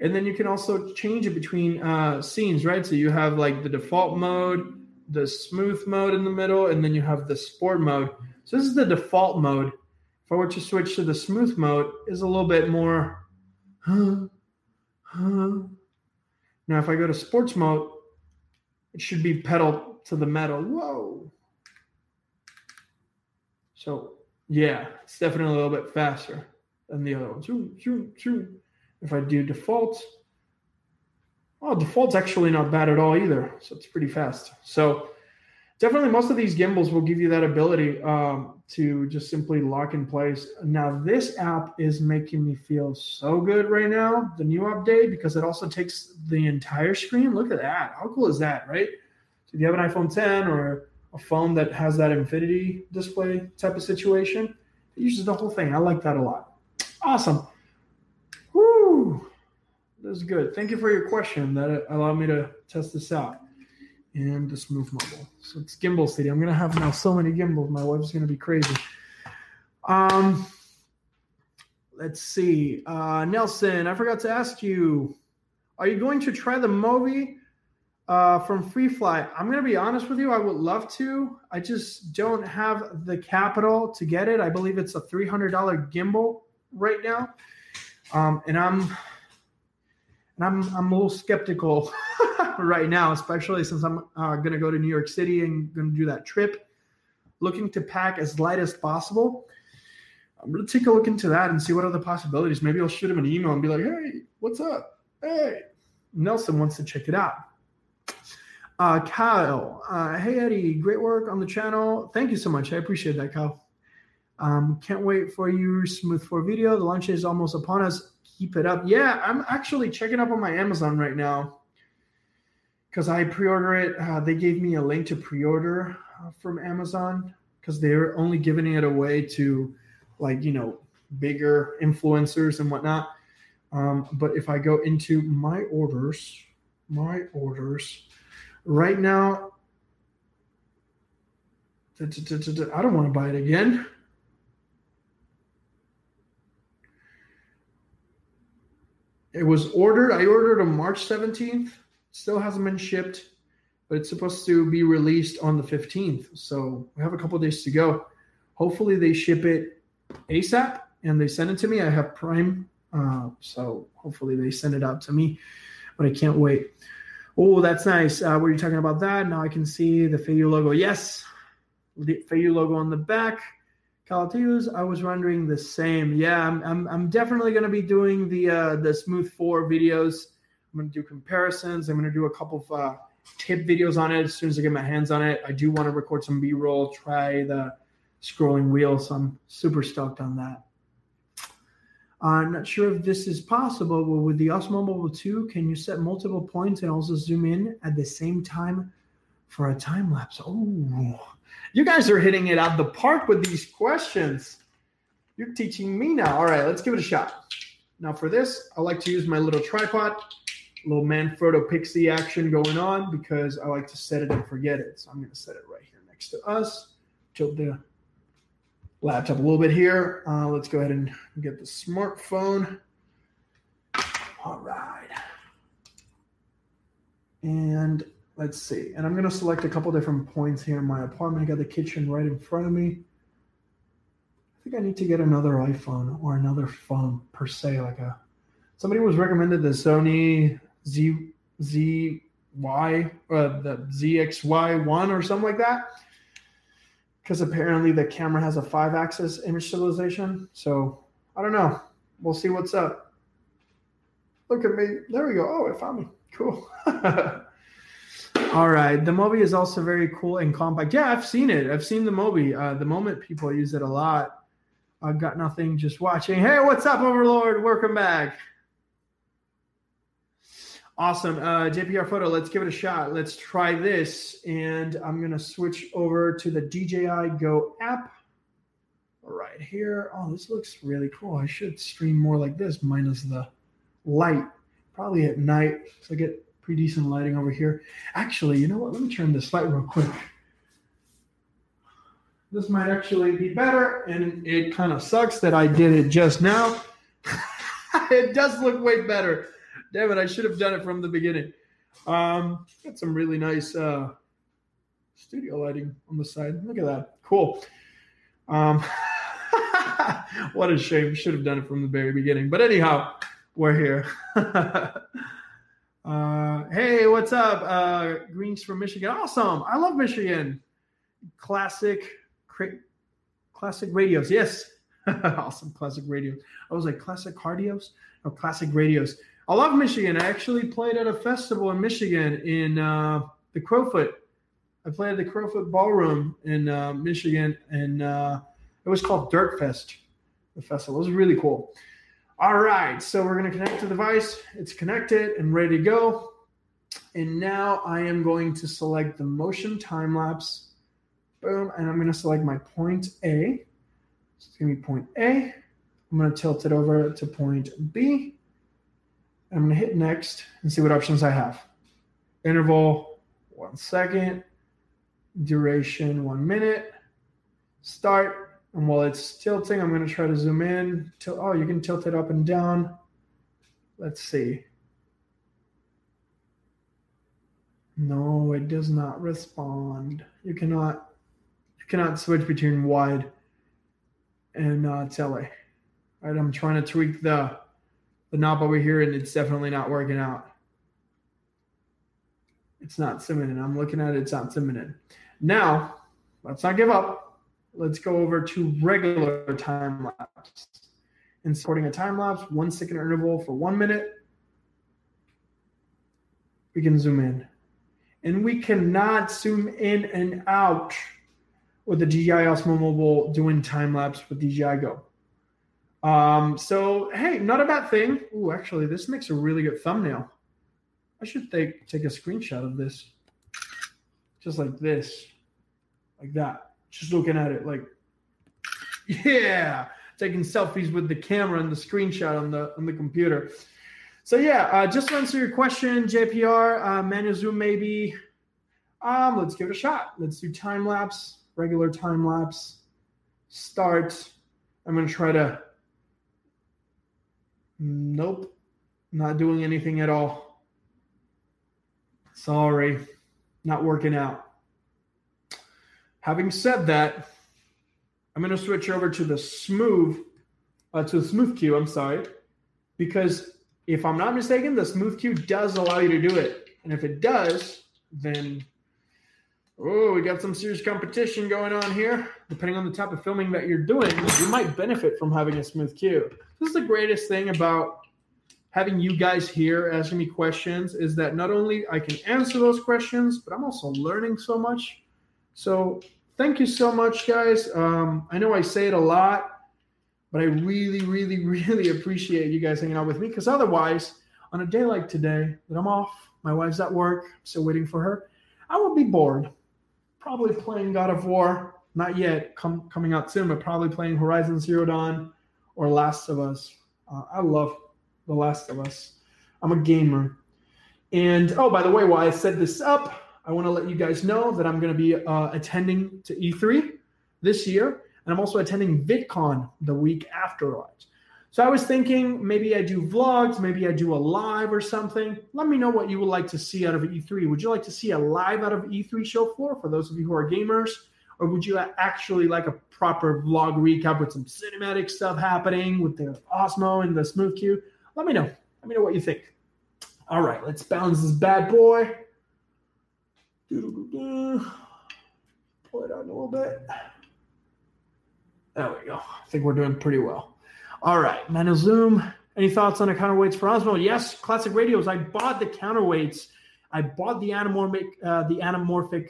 And then you can also change it between scenes, right? So you have like the default mode, the Smooth mode in the middle, and then you have the sport mode. So this is the default mode. If I were to switch to the Smooth mode, it's a little bit more. Now, if I go to sports mode, it should be pedal to the metal. Whoa. So, yeah, it's definitely a little bit faster than the other one. If I do default, oh, default's actually not bad at all either. So it's pretty fast. So definitely most of these gimbals will give you that ability to just simply lock in place. Now, this app is making me feel so good right now, the new update, because it also takes the entire screen. Look at that. How cool is that, right? So if you have an iPhone X or a phone that has that infinity display type of situation, it uses the whole thing. I like that a lot. Awesome. Woo. This is good. Thank you for your question. That allowed me to test this out. And the Smooth Mobile. So it's Gimbal City. I'm going to have now so many gimbals. My wife's going to be crazy. Let's see. Nelson, I forgot to ask you, are you going to try the Mobi? From Free Fly, I'm going to be honest with you. I would love to. I just don't have the capital to get it. I believe it's a $300 gimbal right now, and I'm a little skeptical right now, especially since I'm going to go to New York City and going to do that trip. Looking to pack as light as possible. I'm going to take a look into that and see what are the possibilities. Maybe I'll shoot him an email and be like, "Hey, what's up? Hey, Nelson wants to check it out." Kyle, hey Eddie, great work on the channel. Thank you so much. I appreciate that, Kyle. Can't wait for your Smooth 4 video. The launch is almost upon us. Keep it up. Yeah, I'm actually checking up on my Amazon right now because I pre-order it. They gave me a link to pre-order from Amazon because they're only giving it away to, like, you know, bigger influencers and whatnot. But if I go into my orders right now, I don't want to buy it again. It was ordered. I ordered on March 17th. Still hasn't been shipped, but it's supposed to be released on the 15th. So we have a couple of days to go. Hopefully they ship it ASAP and they send it to me. I have Prime. So hopefully they send it out to me, but I can't wait. Oh, that's nice. Were you talking about that? Now I can see the Feiyu logo. Yes, the Feiyu logo on the back. Calatius, I was wondering the same. Yeah, I'm definitely going to be doing the Smooth 4 videos. I'm going to do comparisons. I'm going to do a couple of tip videos on it as soon as I get my hands on it. I do want to record some B-roll, try the scrolling wheel, so I'm super stoked on that. I'm not sure if this is possible, but with the Osmo Mobile 2, can you set multiple points and also zoom in at the same time for a time lapse? Oh, you guys are hitting it out the park with these questions. You're teaching me now. All right, let's give it a shot. Now for this, I like to use my little tripod, little Manfrotto Pixie action going on because I like to set it and forget it. So I'm going to set it right here next to us. Tilt the laptop a little bit here. Let's go ahead and get the smartphone. All right. And let's see. And I'm going to select a couple different points here in my apartment. I got the kitchen right in front of me. I think I need to get another iPhone or another phone per se. Like a somebody was recommended the Sony ZY or the ZXY1 or something like that. Because apparently the camera has a 5-axis image stabilization. So I don't know. We'll see what's up. Look at me. There we go. Oh, it found me. Cool. All right. The Mobi is also very cool and compact. Yeah, I've seen it. I've seen the Mobi. The Moment people use it a lot. I've got nothing, just watching. Hey, what's up, Overlord? Welcome back. Awesome. JPR Photo, let's give it a shot. Let's try this. And I'm going to switch over to the DJI Go app right here. Oh, this looks really cool. I should stream more like this, minus the light. Probably at night. So I get pretty decent lighting over here. Actually, you know what? Let me turn this light real quick. This might actually be better. And it kind of sucks that I did it just now. It does look way better. Damn it, I should have done it from the beginning. Got some really nice studio lighting on the side. Look at that. Cool. What a shame. Should have done it from the very beginning. But anyhow, we're here. Hey, what's up? Greens from Michigan. Awesome. I love Michigan. Classic radios. Yes. Awesome. Classic radios. I was like, classic cardios? No, classic radios. I love Michigan. I actually played at a festival in Michigan in the Crowfoot. I played at the Crowfoot Ballroom in Michigan, and it was called Dirt Fest, the festival. It was really cool. All right, so we're going to connect to the device. It's connected and ready to go. And now I am going to select the motion time lapse. Boom, and I'm going to select my point A. So it's going to be point A. I'm going to tilt it over to point B. I'm going to hit next and see what options I have. Interval, 1 second. Duration, 1 minute. Start. And while it's tilting, I'm going to try to zoom in. Oh, you can tilt it up and down. Let's see. No, it does not respond. You cannot switch between wide and tele. All right, I'm trying to tweak the knob over here, and it's definitely not working out. It's not simming. I'm looking at it. It's not simming. Now, let's not give up. Let's go over to regular time lapse. And sorting a time lapse, 1 second interval for 1 minute. We can zoom in. And we cannot zoom in and out with the DJI Osmo Mobile doing time lapse with DJI Go. So, hey, not a bad thing. Ooh, actually, this makes a really good thumbnail. I should take a screenshot of this. Just like this. Like that. Just looking at it like, yeah. taking selfies with the camera and the screenshot on the computer. So yeah, just to answer your question, JPR, manual zoom maybe. Let's give it a shot. Let's do time lapse, regular time lapse. Start. I'm gonna try to. Nope, not doing anything at all. Sorry, not working out. Having said that, I'm gonna switch over to the Smooth, to the Smooth Q. I'm sorry, because if I'm not mistaken, the Smooth Q does allow you to do it, and if it does, then oh, we got some serious competition going on here. Depending on the type of filming that you're doing, you might benefit from having a Smooth Q. This is the greatest thing about having you guys here asking me questions is that not only I can answer those questions, but I'm also learning so much. So thank you so much, guys. I know I say it a lot, but I really, really, really appreciate you guys hanging out with me, because otherwise, on a day like today that I'm off, my wife's at work, I'm still waiting for her, I will be bored. Probably playing God of War, not yet, coming out soon, but probably playing Horizon Zero Dawn or Last of Us. I love The Last of Us. I'm a gamer. And, oh, by the way, while I set this up, I want to let you guys know that I'm going to be attending to E3 this year, and I'm also attending VidCon the week afterwards. So I was thinking maybe I do vlogs, maybe I do a live or something. Let me know what you would like to see out of E3. Would you like to see a live out of E3 show floor for those of you who are gamers? Or would you actually like a proper vlog recap with some cinematic stuff happening with the Osmo and the Smooth Q? Let me know. Let me know what you think. All right, let's bounce this bad boy. Pull it out a little bit. There we go. I think we're doing pretty well. All right, manual zoom. Any thoughts on the counterweights for Osmo? Yes, classic radios. I bought the counterweights. I bought the anamorphic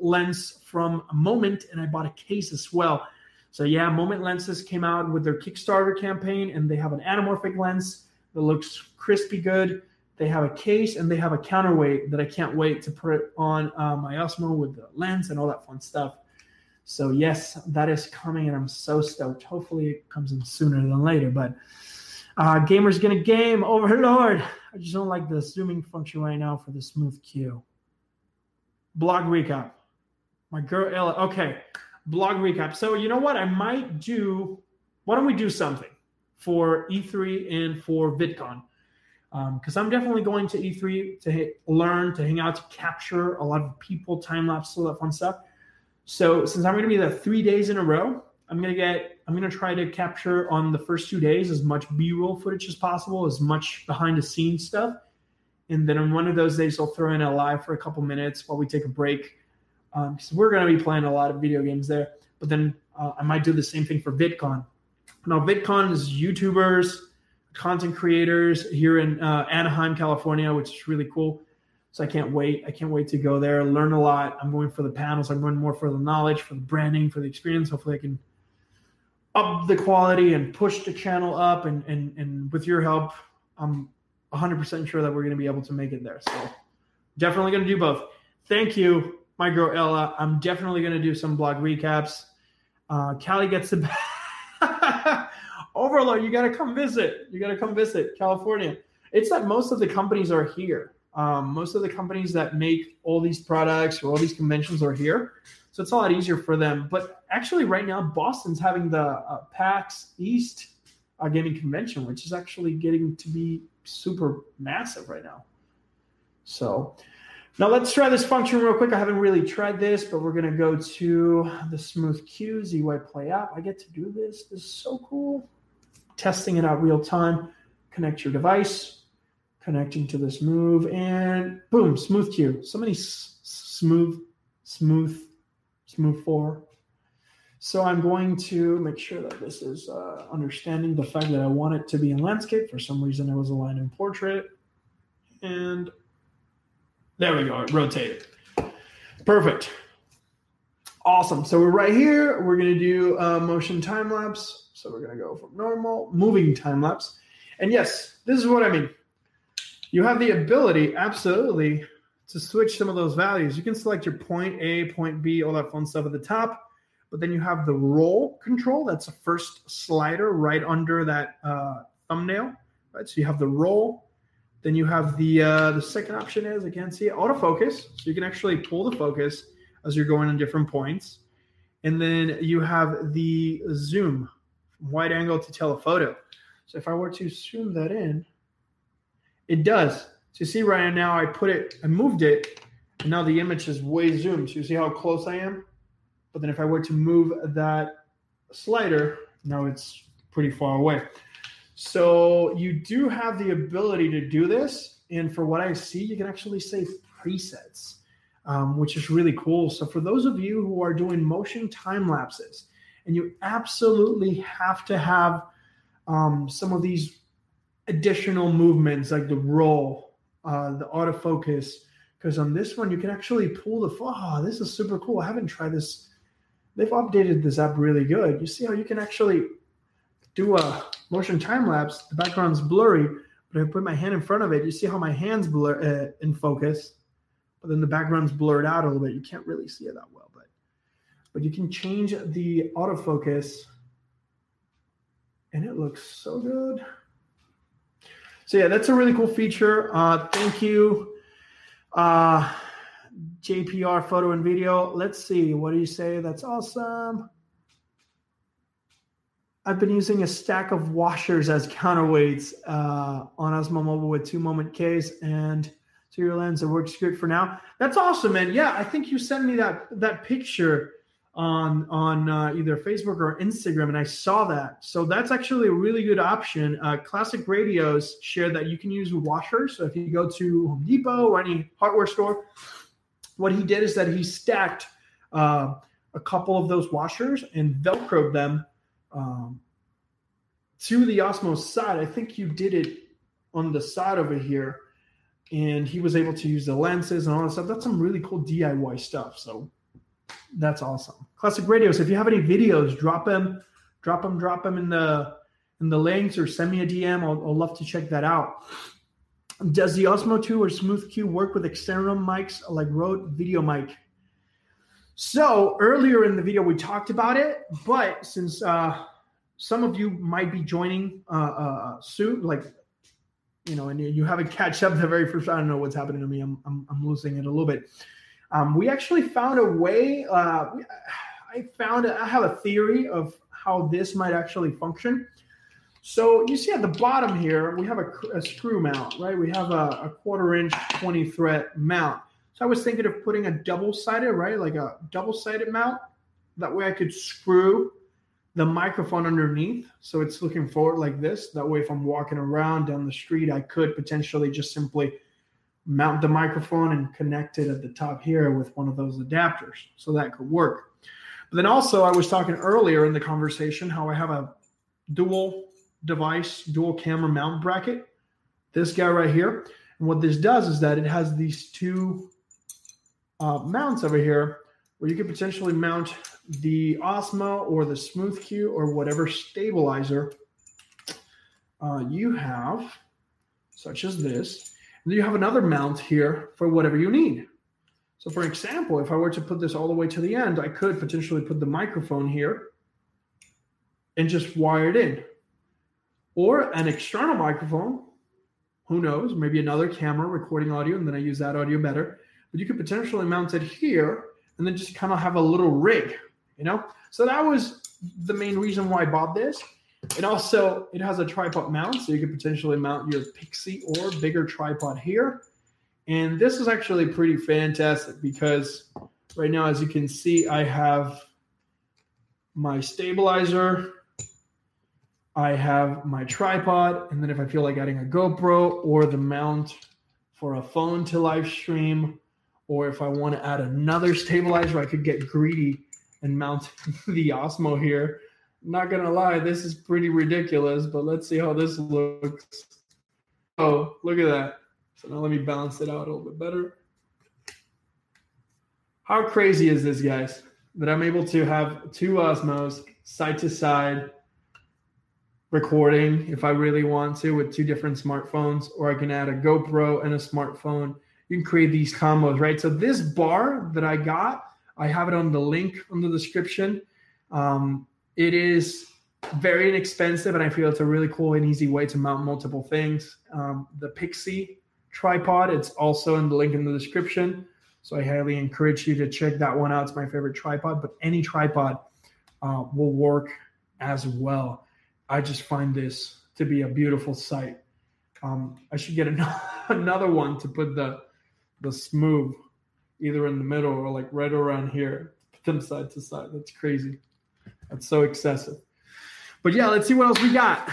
lens from Moment, and I bought a case as well. So yeah, Moment lenses came out with their Kickstarter campaign, and they have an anamorphic lens that looks crispy good. They have a case, and they have a counterweight that I can't wait to put on my Osmo with the lens and all that fun stuff. So yes, that is coming, and I'm so stoked. Hopefully it comes in sooner than later, but gamers gonna game, overlord. I just don't like the zooming function right now for the Smooth Q. Blog recap. My girl Ella. Okay, blog recap. So you know what? I might do, why don't we do something for E3 and for VidCon? Because I'm definitely going to E3 to learn, to hang out, to capture a lot of people, time-lapse, all that fun stuff. So since I'm going to be there 3 days in a row, I'm going to try to capture on the first 2 days as much B-roll footage as possible, as much behind-the-scenes stuff. And then on one of those days, I'll throw in a live for a couple minutes while we take a break. Because we're going to be playing a lot of video games there. But then I might do the same thing for VidCon. Now, VidCon is YouTubers, content creators here in Anaheim, California, which is really cool. So I can't wait. I can't wait to go there, learn a lot. I'm going for the panels. I'm going more for the knowledge, for the branding, for the experience. Hopefully I can up the quality and push the channel up. And with your help, I'm 100% sure that we're going to be able to make it there. So definitely going to do both. Thank you, my girl Ella. I'm definitely going to do some blog recaps. Callie gets the bag. Overlord, you got to come visit. You got to come visit California. It's that most of the companies are here. Most of the companies that make all these products or all these conventions are here. So it's a lot easier for them. But actually right now, Boston's having the PAX East gaming convention, which is actually getting to be super massive right now. So now let's try this function real quick. I haven't really tried this, but we're going to go to the Smooth Q, ZY Play app. I get to do this. This is so cool. Testing it out real time. Connect your device. Connecting to this move, and boom, Smooth Q. So many smooth 4. So I'm going to make sure that this is understanding the fact that I want it to be in landscape. For some reason, it was aligned in portrait. And there we go, it rotated. Perfect. Awesome. So we're right here. We're going to do motion time-lapse. So we're going to go from normal, moving time-lapse. And yes, this is what I mean. You have the ability, absolutely, to switch some of those values. You can select your point A, point B, all that fun stuff at the top. but then you have the roll control. That's the first slider right under that thumbnail, right? So you have the roll. Then you have the second option is, again, see, autofocus. So you can actually pull the focus as you're going on different points. And then you have the zoom, wide angle to telephoto. So if I were to zoom that in, it does. So you see right now I put it, I moved it, and now the image is way zoomed. So you see how close I am? But then if I were to move that slider, now it's pretty far away. So you do have the ability to do this. And for what I see, you can actually save presets, which is really cool. So for those of you who are doing motion time lapses, and you absolutely have to have some of these additional movements like the roll, the autofocus, because on this one, you can actually pull the, oh, this is super cool. I haven't tried this. They've updated this app really good. You see how you can actually do a motion time lapse. The background's blurry, but I put my hand in front of it. You see how my hand's blur, in focus, but then the background's blurred out a little bit. You can't really see it that well, but you can change the autofocus, and it looks so good. So yeah, that's a really cool feature. Thank you. JPR photo and video. Let's see. What do you say? That's awesome. I've been using a stack of washers as counterweights on Osmo Mobile with 2 Moment Ks and 2 year lens. It works good for now. That's awesome, man. Yeah, I think you sent me that picture on either Facebook or Instagram, and I saw that. So that's actually a really good option. Classic Radios shared that you can use washers. So if you go to Home Depot or any hardware store, what he did is that he stacked a couple of those washers and Velcroed them to the Osmo side. I think you did it on the side over here, and he was able to use the lenses and all that stuff. That's some really cool DIY stuff. So that's awesome. Classic Radios, if you have any videos, drop them in the links or send me a DM. I'll love to check that out. Does the Osmo 2 or Smooth Q work with external mics like Rode VideoMic? So earlier in the video, we talked about it, but since some of you might be joining soon, like, you know, and you haven't catch up the very first, I don't know what's happening to me. I'm losing it a little bit. We actually found a way. I have a theory of how this might actually function. So you see at the bottom here, we have a screw mount, right? We have a 1/4 inch 20 thread mount. So I was thinking of putting a double-sided, right? Like a double-sided mount. That way I could screw the microphone underneath. So it's looking forward like this. That way if I'm walking around down the street, I could potentially just simply mount the microphone and connect it at the top here with one of those adapters. So that could work. But then also I was talking earlier in the conversation how I have a dual device, dual camera mount bracket. This guy right here. And what this does is that it has these two mounts over here where you could potentially mount the Osmo or the Smooth Q or whatever stabilizer you have, such as this. And you have another mount here for whatever you need. So for example, if I were to put this all the way to the end, I could potentially put the microphone here and just wire it in. Or an external microphone, who knows, maybe another camera recording audio, and then I use that audio better. But you could potentially mount it here and then just kind of have a little rig, you know? So that was the main reason why I bought this. And also, it has a tripod mount, so you could potentially mount your Pixie or bigger tripod here. And this is actually pretty fantastic because right now, as you can see, I have my stabilizer, I have my tripod, and then if I feel like adding a GoPro or the mount for a phone to live stream, or if I want to add another stabilizer, I could get greedy and mount the Osmo here. Not gonna lie, this is pretty ridiculous, but let's see how this looks. Oh, look at that. So now let me balance it out a little bit better. How crazy is this, guys, that I'm able to have two Osmos side to side recording if I really want to with two different smartphones, or I can add a GoPro and a smartphone. You can create these combos, right? So this bar that I got, I have it on the link on the description. It is very inexpensive, and I feel it's a really cool and easy way to mount multiple things. The Pixie tripod, it's also in the link in the description. So I highly encourage you to check that one out. It's my favorite tripod, but any tripod will work as well. I just find this to be a beautiful sight. I should get another one to put the Smooth either in the middle or like right around here, put them side to side. That's crazy. That's so excessive. But yeah, let's see what else we got.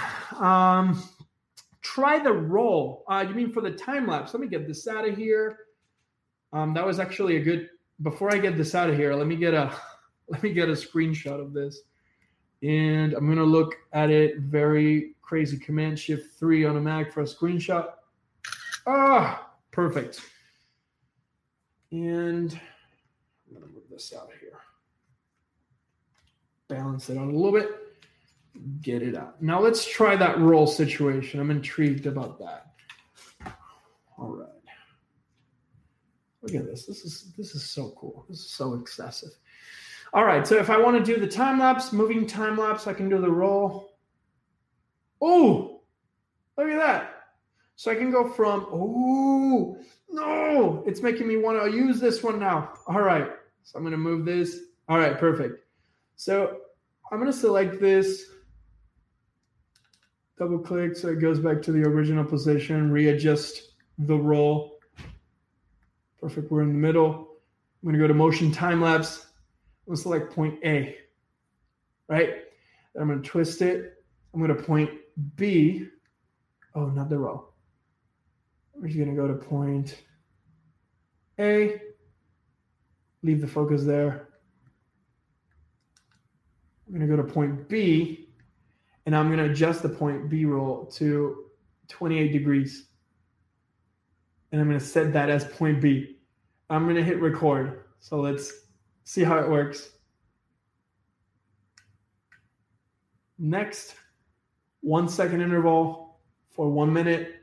Try the roll. You mean for the time lapse? Let me get this out of here. That was actually a good. Before I get this out of here, let me get a screenshot of this, and I'm gonna look at it very crazy. Command-Shift-3 on a Mac for a screenshot. Ah, perfect. And I'm gonna move this out of here. Balance it out a little bit. Get it out. Now let's try that roll situation. I'm intrigued about that. All right. Look at this. This is so cool. This is so excessive. All right. So if I want to do the time lapse, moving time lapse, I can do the roll. Oh, look at that. So I can go from, oh, no, it's making me want to use this one now. All right. So I'm going to move this. All right. Perfect. So I'm going to select this, double click so it goes back to the original position, readjust the roll. Perfect, we're in the middle. I'm going to go to motion time lapse. I'm going to select point A, right? I'm going to twist it. I'm going to point B. Oh, not the roll. We're just going to go to point A, leave the focus there. I'm going to go to point B, and I'm going to adjust the point B roll to 28 degrees. And I'm going to set that as point B. I'm going to hit record. So let's see how it works. Next, 1 second interval for 1 minute,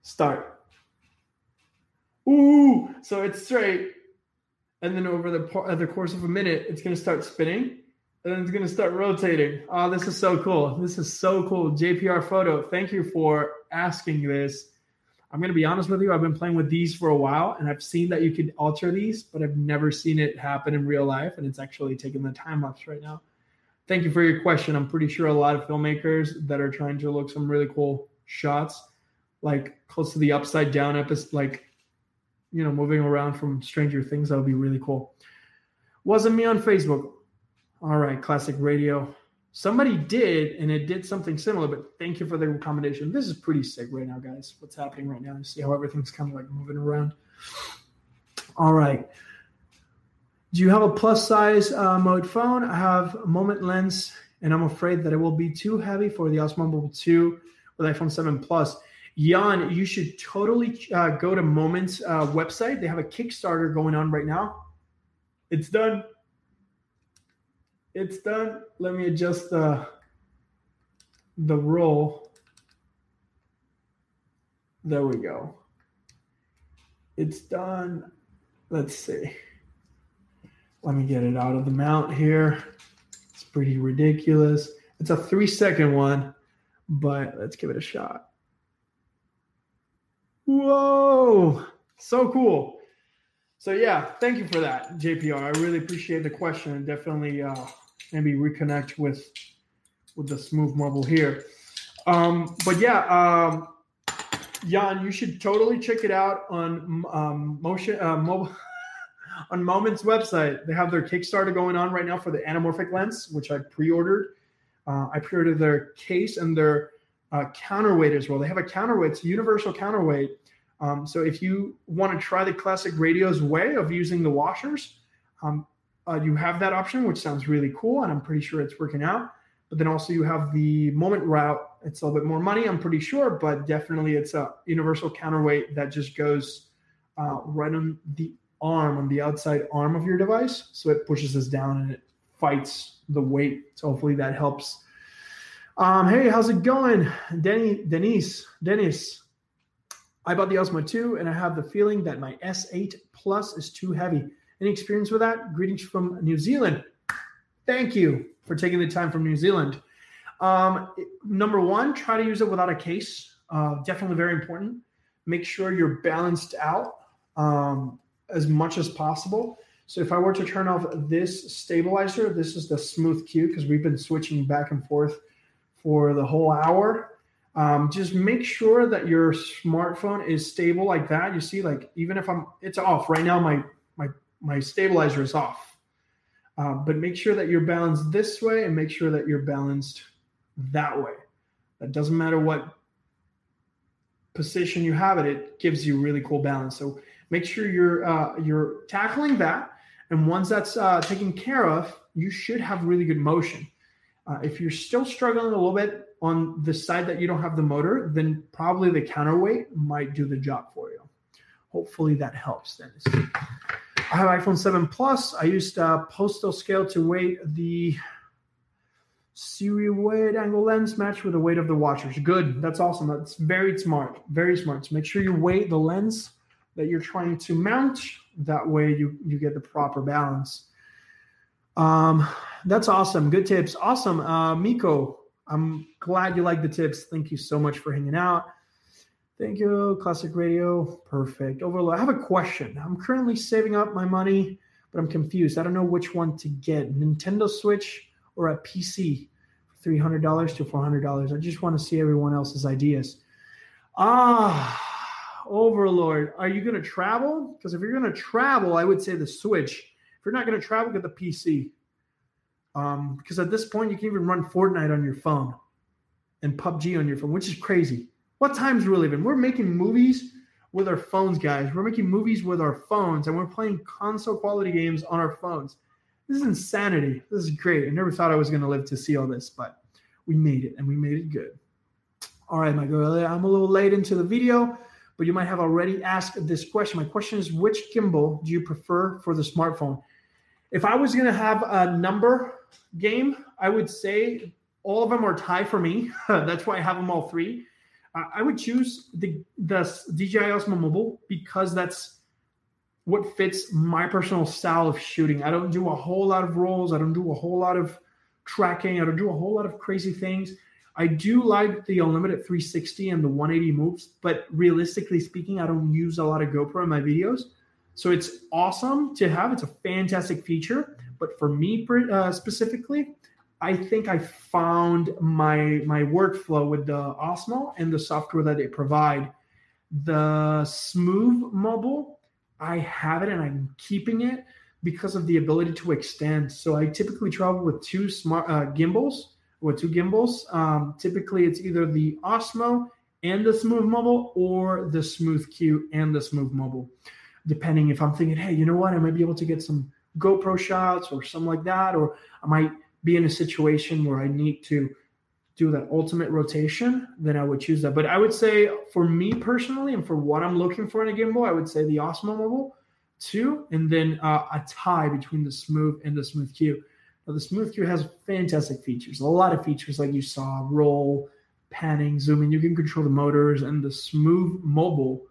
start. Ooh, so it's straight. And then over the course of a minute, it's going to start spinning. And then it's going to start rotating. Oh, this is so cool. This is so cool. JPR Photo, thank you for asking this. I'm going to be honest with you. I've been playing with these for a while, and I've seen that you can alter these, but I've never seen it happen in real life, and it's actually taking the time-lapse right now. Thank you for your question. I'm pretty sure a lot of filmmakers that are trying to look some really cool shots, like close to the upside-down episode, like, you know, moving around from Stranger Things. That would be really cool. Wasn't me on Facebook. All right, classic radio. Somebody did, and it did something similar, but thank you for the recommendation. This is pretty sick right now, guys. What's happening right now? You see how everything's kind of like moving around. All right. Do you have a plus size mode phone? I have a Moment lens, and I'm afraid that it will be too heavy for the Osmo Mobile 2 with iPhone 7 Plus. Jan, you should totally go to Moment's website. They have a Kickstarter going on right now. It's done. It's done. Let me adjust the roll. There we go. It's done. Let's see. Let me get it out of the mount here. It's pretty ridiculous. It's a 3-second one, but let's give it a shot. Whoa, so cool. So yeah, thank you for that, JPR. I really appreciate the question, and definitely maybe reconnect with the Smooth Mobile here. But yeah, Jan, you should totally check it out on on Moment's website. They have their Kickstarter going on right now for the anamorphic lens, which I pre-ordered. I pre-ordered their case and their counterweight as well. They have a counterweight, it's a universal counterweight. So if you want to try the classic radio's way of using the washers, you have that option, which sounds really cool, and I'm pretty sure it's working out. But then also you have the Moment route. It's a little bit more money, I'm pretty sure, but definitely it's a universal counterweight that just goes right on the arm, on the outside arm of your device. So it pushes us down and it fights the weight. So hopefully that helps. Hey, how's it going? Denise. I bought the Osmo 2, and I have the feeling that my S8 Plus is too heavy. Any experience with that? Greetings from New Zealand. Thank you for taking the time from New Zealand. Number one, try to use it without a case. Definitely very important. Make sure you're balanced out as much as possible. So if I were to turn off this stabilizer, this is the Smooth Q, because we've been switching back and forth for the whole hour. Just make sure that your smartphone is stable like that. You see, like, even if it's off right now, my stabilizer is off. But make sure that you're balanced this way and make sure that you're balanced that way. That doesn't matter what position you have it, it gives you really cool balance. So make sure you're tackling that. And once that's taken care of, you should have really good motion. If you're still struggling a little bit on the side that you don't have the motor, then probably the counterweight might do the job for you. Hopefully that helps, Dennis. I have iPhone 7 Plus. I used postal scale to weight the serial wide angle lens matched with the weight of the watchers. Good. That's awesome. That's very smart. Very smart. So make sure you weigh the lens that you're trying to mount. That way you get the proper balance. That's awesome. Good tips. Awesome. Miko, I'm glad you like the tips. Thank you so much for hanging out. Thank you. Classic radio. Perfect. Overload. I have a question. I'm currently saving up my money, but I'm confused. I don't know which one to get. Nintendo Switch or a PC for $300 to $400. I just want to see everyone else's ideas. Overlord, are you going to travel? Because if you're going to travel, I would say the Switch. If you're not going to travel, get the PC. Because at this point, you can even run Fortnite on your phone and PUBG on your phone, which is crazy. What times we're living? We're making movies with our phones, guys. We're making movies with our phones, and we're playing console quality games on our phones. This is insanity. This is great. I never thought I was going to live to see all this, but we made it, and we made it good. All right, my girl, I'm a little late into the video, but you might have already asked this question. My question is, which gimbal do you prefer for the smartphone? If I was going to have a number game, I would say all of them are tied for me. That's why I have them all three. I would choose the DJI Osmo Mobile because that's what fits my personal style of shooting. I don't do a whole lot of rolls. I don't do a whole lot of tracking. I don't do a whole lot of crazy things. I do like the unlimited 360 and the 180 moves, but realistically speaking, I don't use a lot of GoPro in my videos. So it's awesome to have. It's a fantastic feature. But for me specifically, I think I found my workflow with the Osmo and the software that they provide. The Smooth Mobile, I have it and I'm keeping it because of the ability to extend. So I typically travel with two gimbals. Typically, it's either the Osmo and the Smooth Mobile or the Smooth Q and the Smooth Mobile, depending if I'm thinking, hey, you know what, I might be able to get some GoPro shots or something like that, or I might be in a situation where I need to do that ultimate rotation, then I would choose that. But I would say for me personally and for what I'm looking for in a gimbal, I would say the Osmo Mobile 2 and then a tie between the Smooth and the Smooth Q. Now, the Smooth Q has fantastic features, a lot of features like you saw, roll, panning, zooming. You can control the motors, and the Smooth Mobile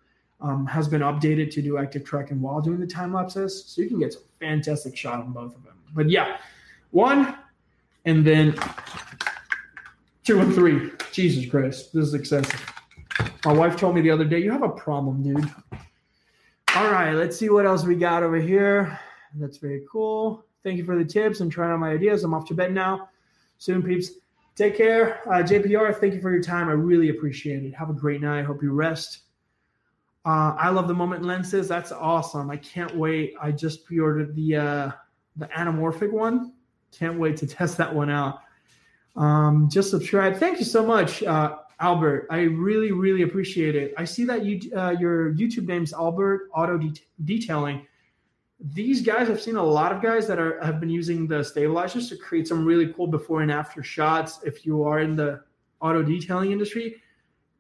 has been updated to do active tracking while doing the time lapses. So you can get some fantastic shot on both of them. But yeah, one, and then 2 and 3. Jesus Christ, this is excessive. My wife told me the other day, you have a problem, dude. All right, let's see what else we got over here. That's very cool. Thank you for the tips and trying out my ideas. I'm off to bed now. Soon, peeps. Take care. JPR, thank you for your time. I really appreciate it. Have a great night. Hope you rest. I love the Moment lenses. That's awesome. I can't wait. I just pre-ordered the anamorphic one. Can't wait to test that one out. Just subscribe. Thank you so much, Albert. I really, really appreciate it. I see that you, your YouTube name's Albert Auto Detailing. These guys, I've seen a lot of guys that have been using the stabilizers to create some really cool before and after shots. If you are in the auto detailing industry,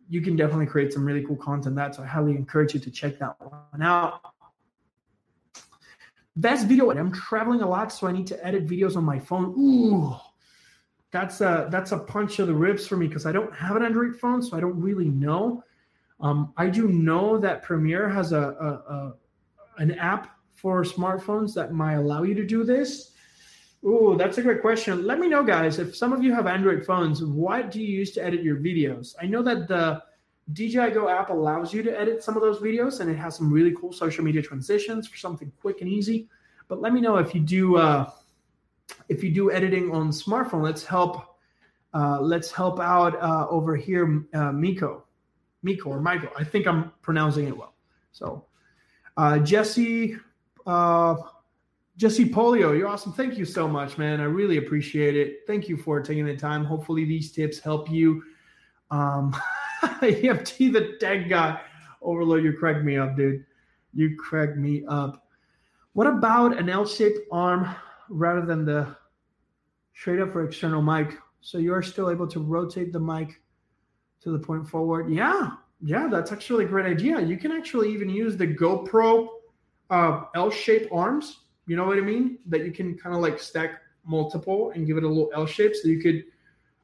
you can definitely create some really cool content. So I highly encourage you to check that one out. Best video, and I'm traveling a lot, so I need to edit videos on my phone. Ooh, that's a punch to the ribs for me because I don't have an Android phone, so I don't really know. I do know that Premiere has an app for smartphones that might allow you to do this. Ooh, that's a great question. Let me know, guys, if some of you have Android phones, what do you use to edit your videos? I know that the DJI Go app allows you to edit some of those videos, and it has some really cool social media transitions for something quick and easy. But let me know if you do editing on smartphone. Let's help out over here, Miko or Michael. I think I'm pronouncing it well. So Jesse Polio, you're awesome. Thank you so much, man. I really appreciate it. Thank you for taking the time. Hopefully these tips help you. EFT the tech guy. Overload, you crack me up, dude. You crack me up. What about an L-shaped arm rather than the straight up for external mic? So you're still able to rotate the mic to the point forward. Yeah, that's actually a great idea. You can actually even use the GoPro L-shaped arms. You know what I mean? That you can kind of like stack multiple and give it a little L shape. So you could,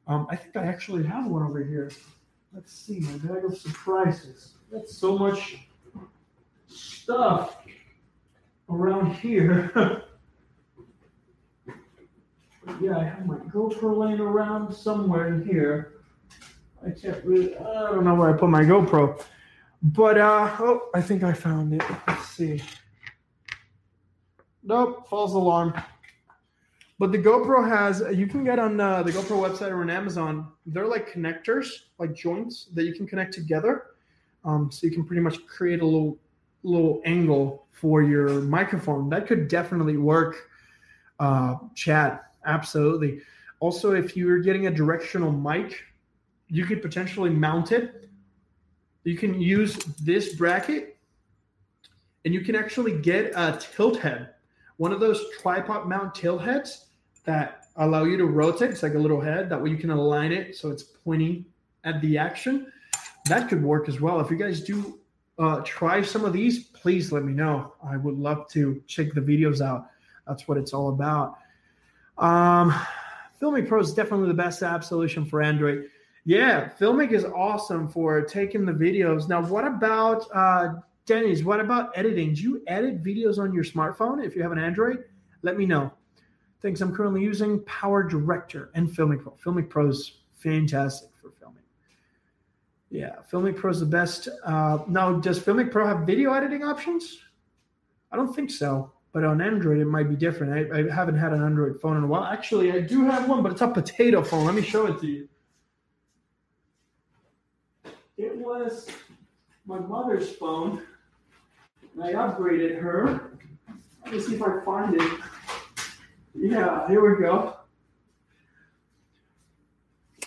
I think I actually have one over here. Let's see, my bag of surprises. That's so much stuff around here. Yeah, I have my GoPro laying around somewhere in here. I don't know where I put my GoPro. But, I think I found it. Let's see. Nope, false alarm. But the GoPro has, you can get on the GoPro website or on Amazon, they're like connectors, like joints that you can connect together. So you can pretty much create a little angle for your microphone. That could definitely work, Chad, absolutely. Also, if you're getting a directional mic, you could potentially mount it. You can use this bracket, and you can actually get a tilt head, one of those tripod mount tilt heads that allow you to rotate. It's like a little head. That way you can align it so it's pointing at the action. That could work as well. If you guys do try some of these, please let me know. I would love to check the videos out. That's what it's all about. Filmic Pro is definitely the best app solution for Android. Yeah, Filmic is awesome for taking the videos. Now, what about... Dennis, what about editing? Do you edit videos on your smartphone? If you have an Android, let me know. Thanks. I'm currently using PowerDirector and Filmic Pro. Filmic Pro is fantastic for filming. Yeah, Filmic Pro is the best. Now, does Filmic Pro have video editing options? I don't think so. But on Android, it might be different. I haven't had an Android phone in a while. Actually, I do have one, but it's a potato phone. Let me show it to you. It was my mother's phone. I upgraded her. Let me see if I find it. Yeah, here we go.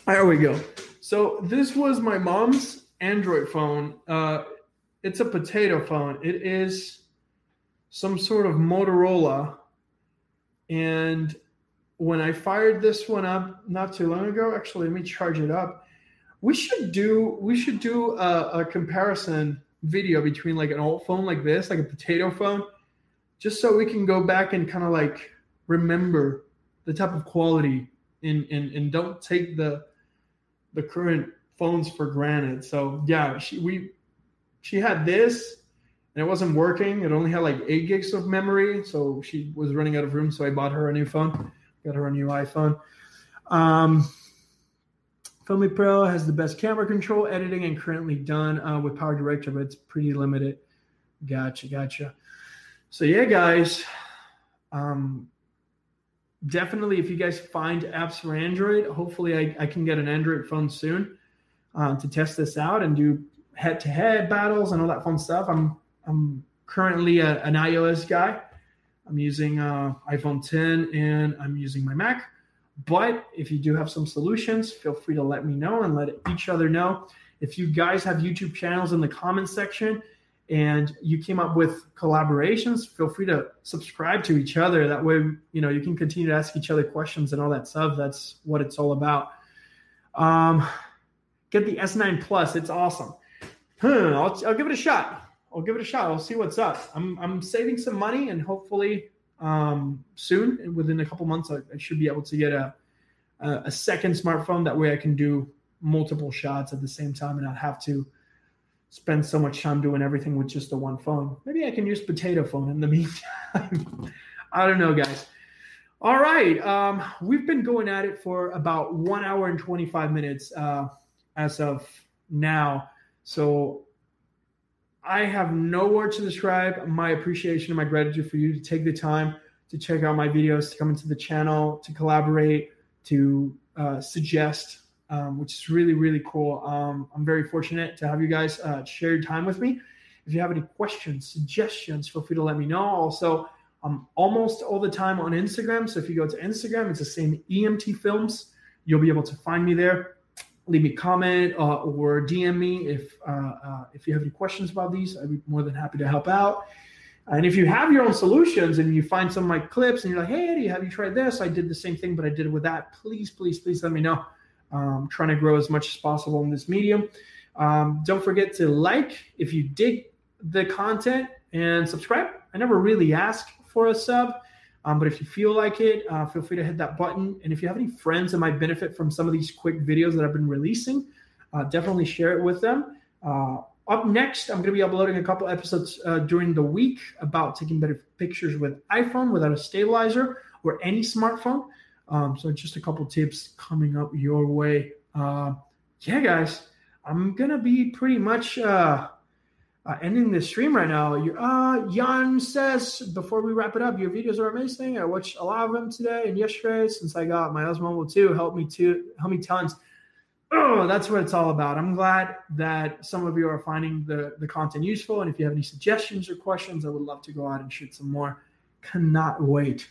There we go. So this was my mom's Android phone. It's a potato phone. It is some sort of Motorola. And when I fired this one up not too long ago, actually, let me charge it up. We should do a comparison video between like an old phone like this, like a potato phone, just so we can go back and kind of like remember the type of quality and don't take the current phones for granted. So yeah, she had this and it wasn't working. It only had like 8 gigs of memory. So she was running out of room. So I bought her a new phone, got her a new iPhone. Filmic Pro has the best camera control editing and currently done with PowerDirector, but it's pretty limited. Gotcha. So yeah, guys, definitely if you guys find apps for Android, hopefully I can get an Android phone soon to test this out and do head-to-head battles and all that fun stuff. I'm currently an iOS guy. I'm using iPhone 10 and I'm using my Mac. But if you do have some solutions, feel free to let me know and let each other know. If you guys have YouTube channels in the comments section and you came up with collaborations, feel free to subscribe to each other. That way, you know, you can continue to ask each other questions and all that stuff. That's what it's all about. Get the S9 Plus. It's awesome. I'll give it a shot. I'll see what's up. I'm saving some money and hopefully... soon, within a couple months, I should be able to get a second smartphone. That way I can do multiple shots at the same time and not have to spend so much time doing everything with just the one phone. Maybe I can use potato phone in the meantime. I don't know, guys. All right. We've been going at it for about 1 hour and 25 minutes as of now. So I have no words to describe my appreciation and my gratitude for you to take the time to check out my videos, to come into the channel, to collaborate, to suggest, which is really, really cool. I'm very fortunate to have you guys share your time with me. If you have any questions, suggestions, feel free to let me know. Also, I'm almost all the time on Instagram. So if you go to Instagram, it's the same EMT Films. You'll be able to find me there. Leave me a comment or DM me if you have any questions about these. I'd be more than happy to help out. And if you have your own solutions and you find some of my clips and you're like, hey, Eddie, have you tried this? I did the same thing, but I did it with that. Please, please, please let me know. I'm trying to grow as much as possible in this medium. Don't forget to like if you dig the content and subscribe. I never really ask for a sub, but if you feel like it, feel free to hit that button. And if you have any friends that might benefit from some of these quick videos that I've been releasing, definitely share it with them. Up next, I'm going to be uploading a couple episodes during the week about taking better pictures with iPhone without a stabilizer or any smartphone. So just a couple tips coming up your way. Yeah, guys, I'm going to be pretty much ending this stream right now. Jan says, before we wrap it up, your videos are amazing. I watched a lot of them today and yesterday since I got my Osmo Mobile 2. Helped me tons. Oh, that's what it's all about. I'm glad that some of you are finding the content useful. And if you have any suggestions or questions, I would love to go out and shoot some more. Cannot wait.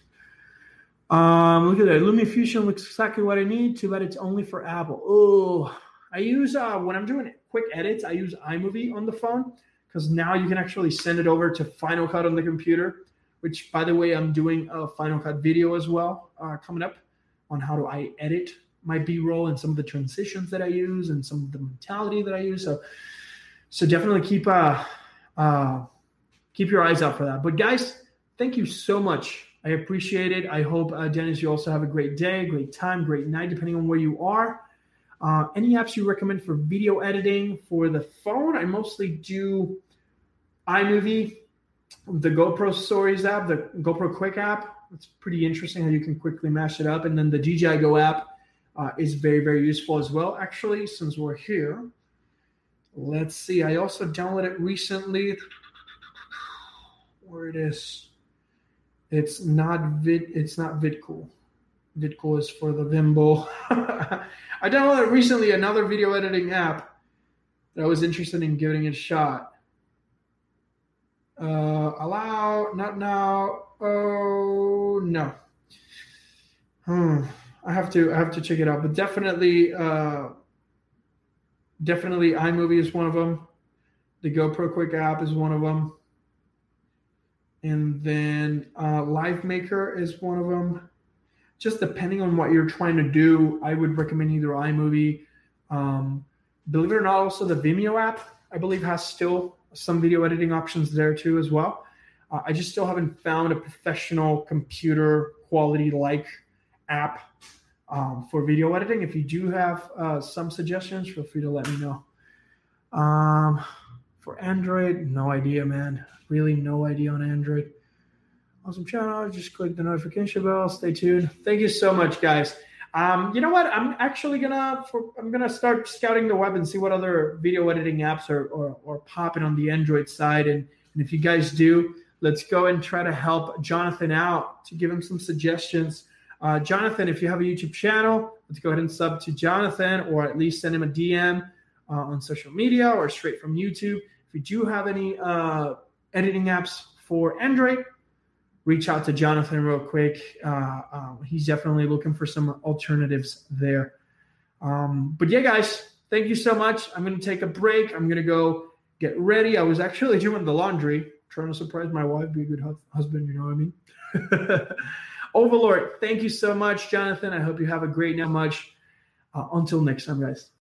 Look at that. LumiFusion looks exactly what I need. Too bad it's only for Apple. Oh, I use when I'm doing quick edits, I use iMovie on the phone. Because now you can actually send it over to Final Cut on the computer, which, by the way, I'm doing a Final Cut video as well coming up on how do I edit my B-roll and some of the transitions that I use and some of the mentality that I use. So definitely keep your eyes out for that. But, guys, thank you so much. I appreciate it. I hope, Dennis, you also have a great day, great time, great night, depending on where you are. Any apps you recommend for video editing for the phone? I mostly do iMovie, the GoPro Stories app, the GoPro Quick app. It's pretty interesting how you can quickly mash it up. And then the DJI Go app is very, very useful as well. Actually, since we're here, let's see. I also downloaded it recently. Where it is? It's not VidCool. VidCool is for the Vimble. I downloaded recently another video editing app that I was interested in giving it a shot. Allow, not now. Oh no. I have to check it out. But definitely iMovie is one of them. The GoPro Quick app is one of them. And then Live Maker is one of them. Just depending on what you're trying to do, I would recommend either iMovie. Believe it or not, also the Vimeo app, I believe, has still some video editing options there too as well. I just still haven't found a professional computer quality-like app for video editing. If you do have some suggestions, feel free to let me know. For Android, no idea, man. Really no idea on Android. Awesome channel. Just click the notification bell. Stay tuned. Thank you so much, guys. You know what? I'm gonna start scouting the web and see what other video editing apps are popping on the Android side. And if you guys do, let's go and try to help Jonathan out to give him some suggestions. Jonathan, if you have a YouTube channel, let's go ahead and sub to Jonathan, or at least send him a DM on social media or straight from YouTube. If you do have any editing apps for Android, reach out to Jonathan real quick. He's definitely looking for some alternatives there. But yeah, guys, thank you so much. I'm going to take a break. I'm going to go get ready. I was actually doing the laundry, trying to surprise my wife, be a good husband, you know what I mean? Overlord, thank you so much, Jonathan. I hope you have a great night. Until next time, guys.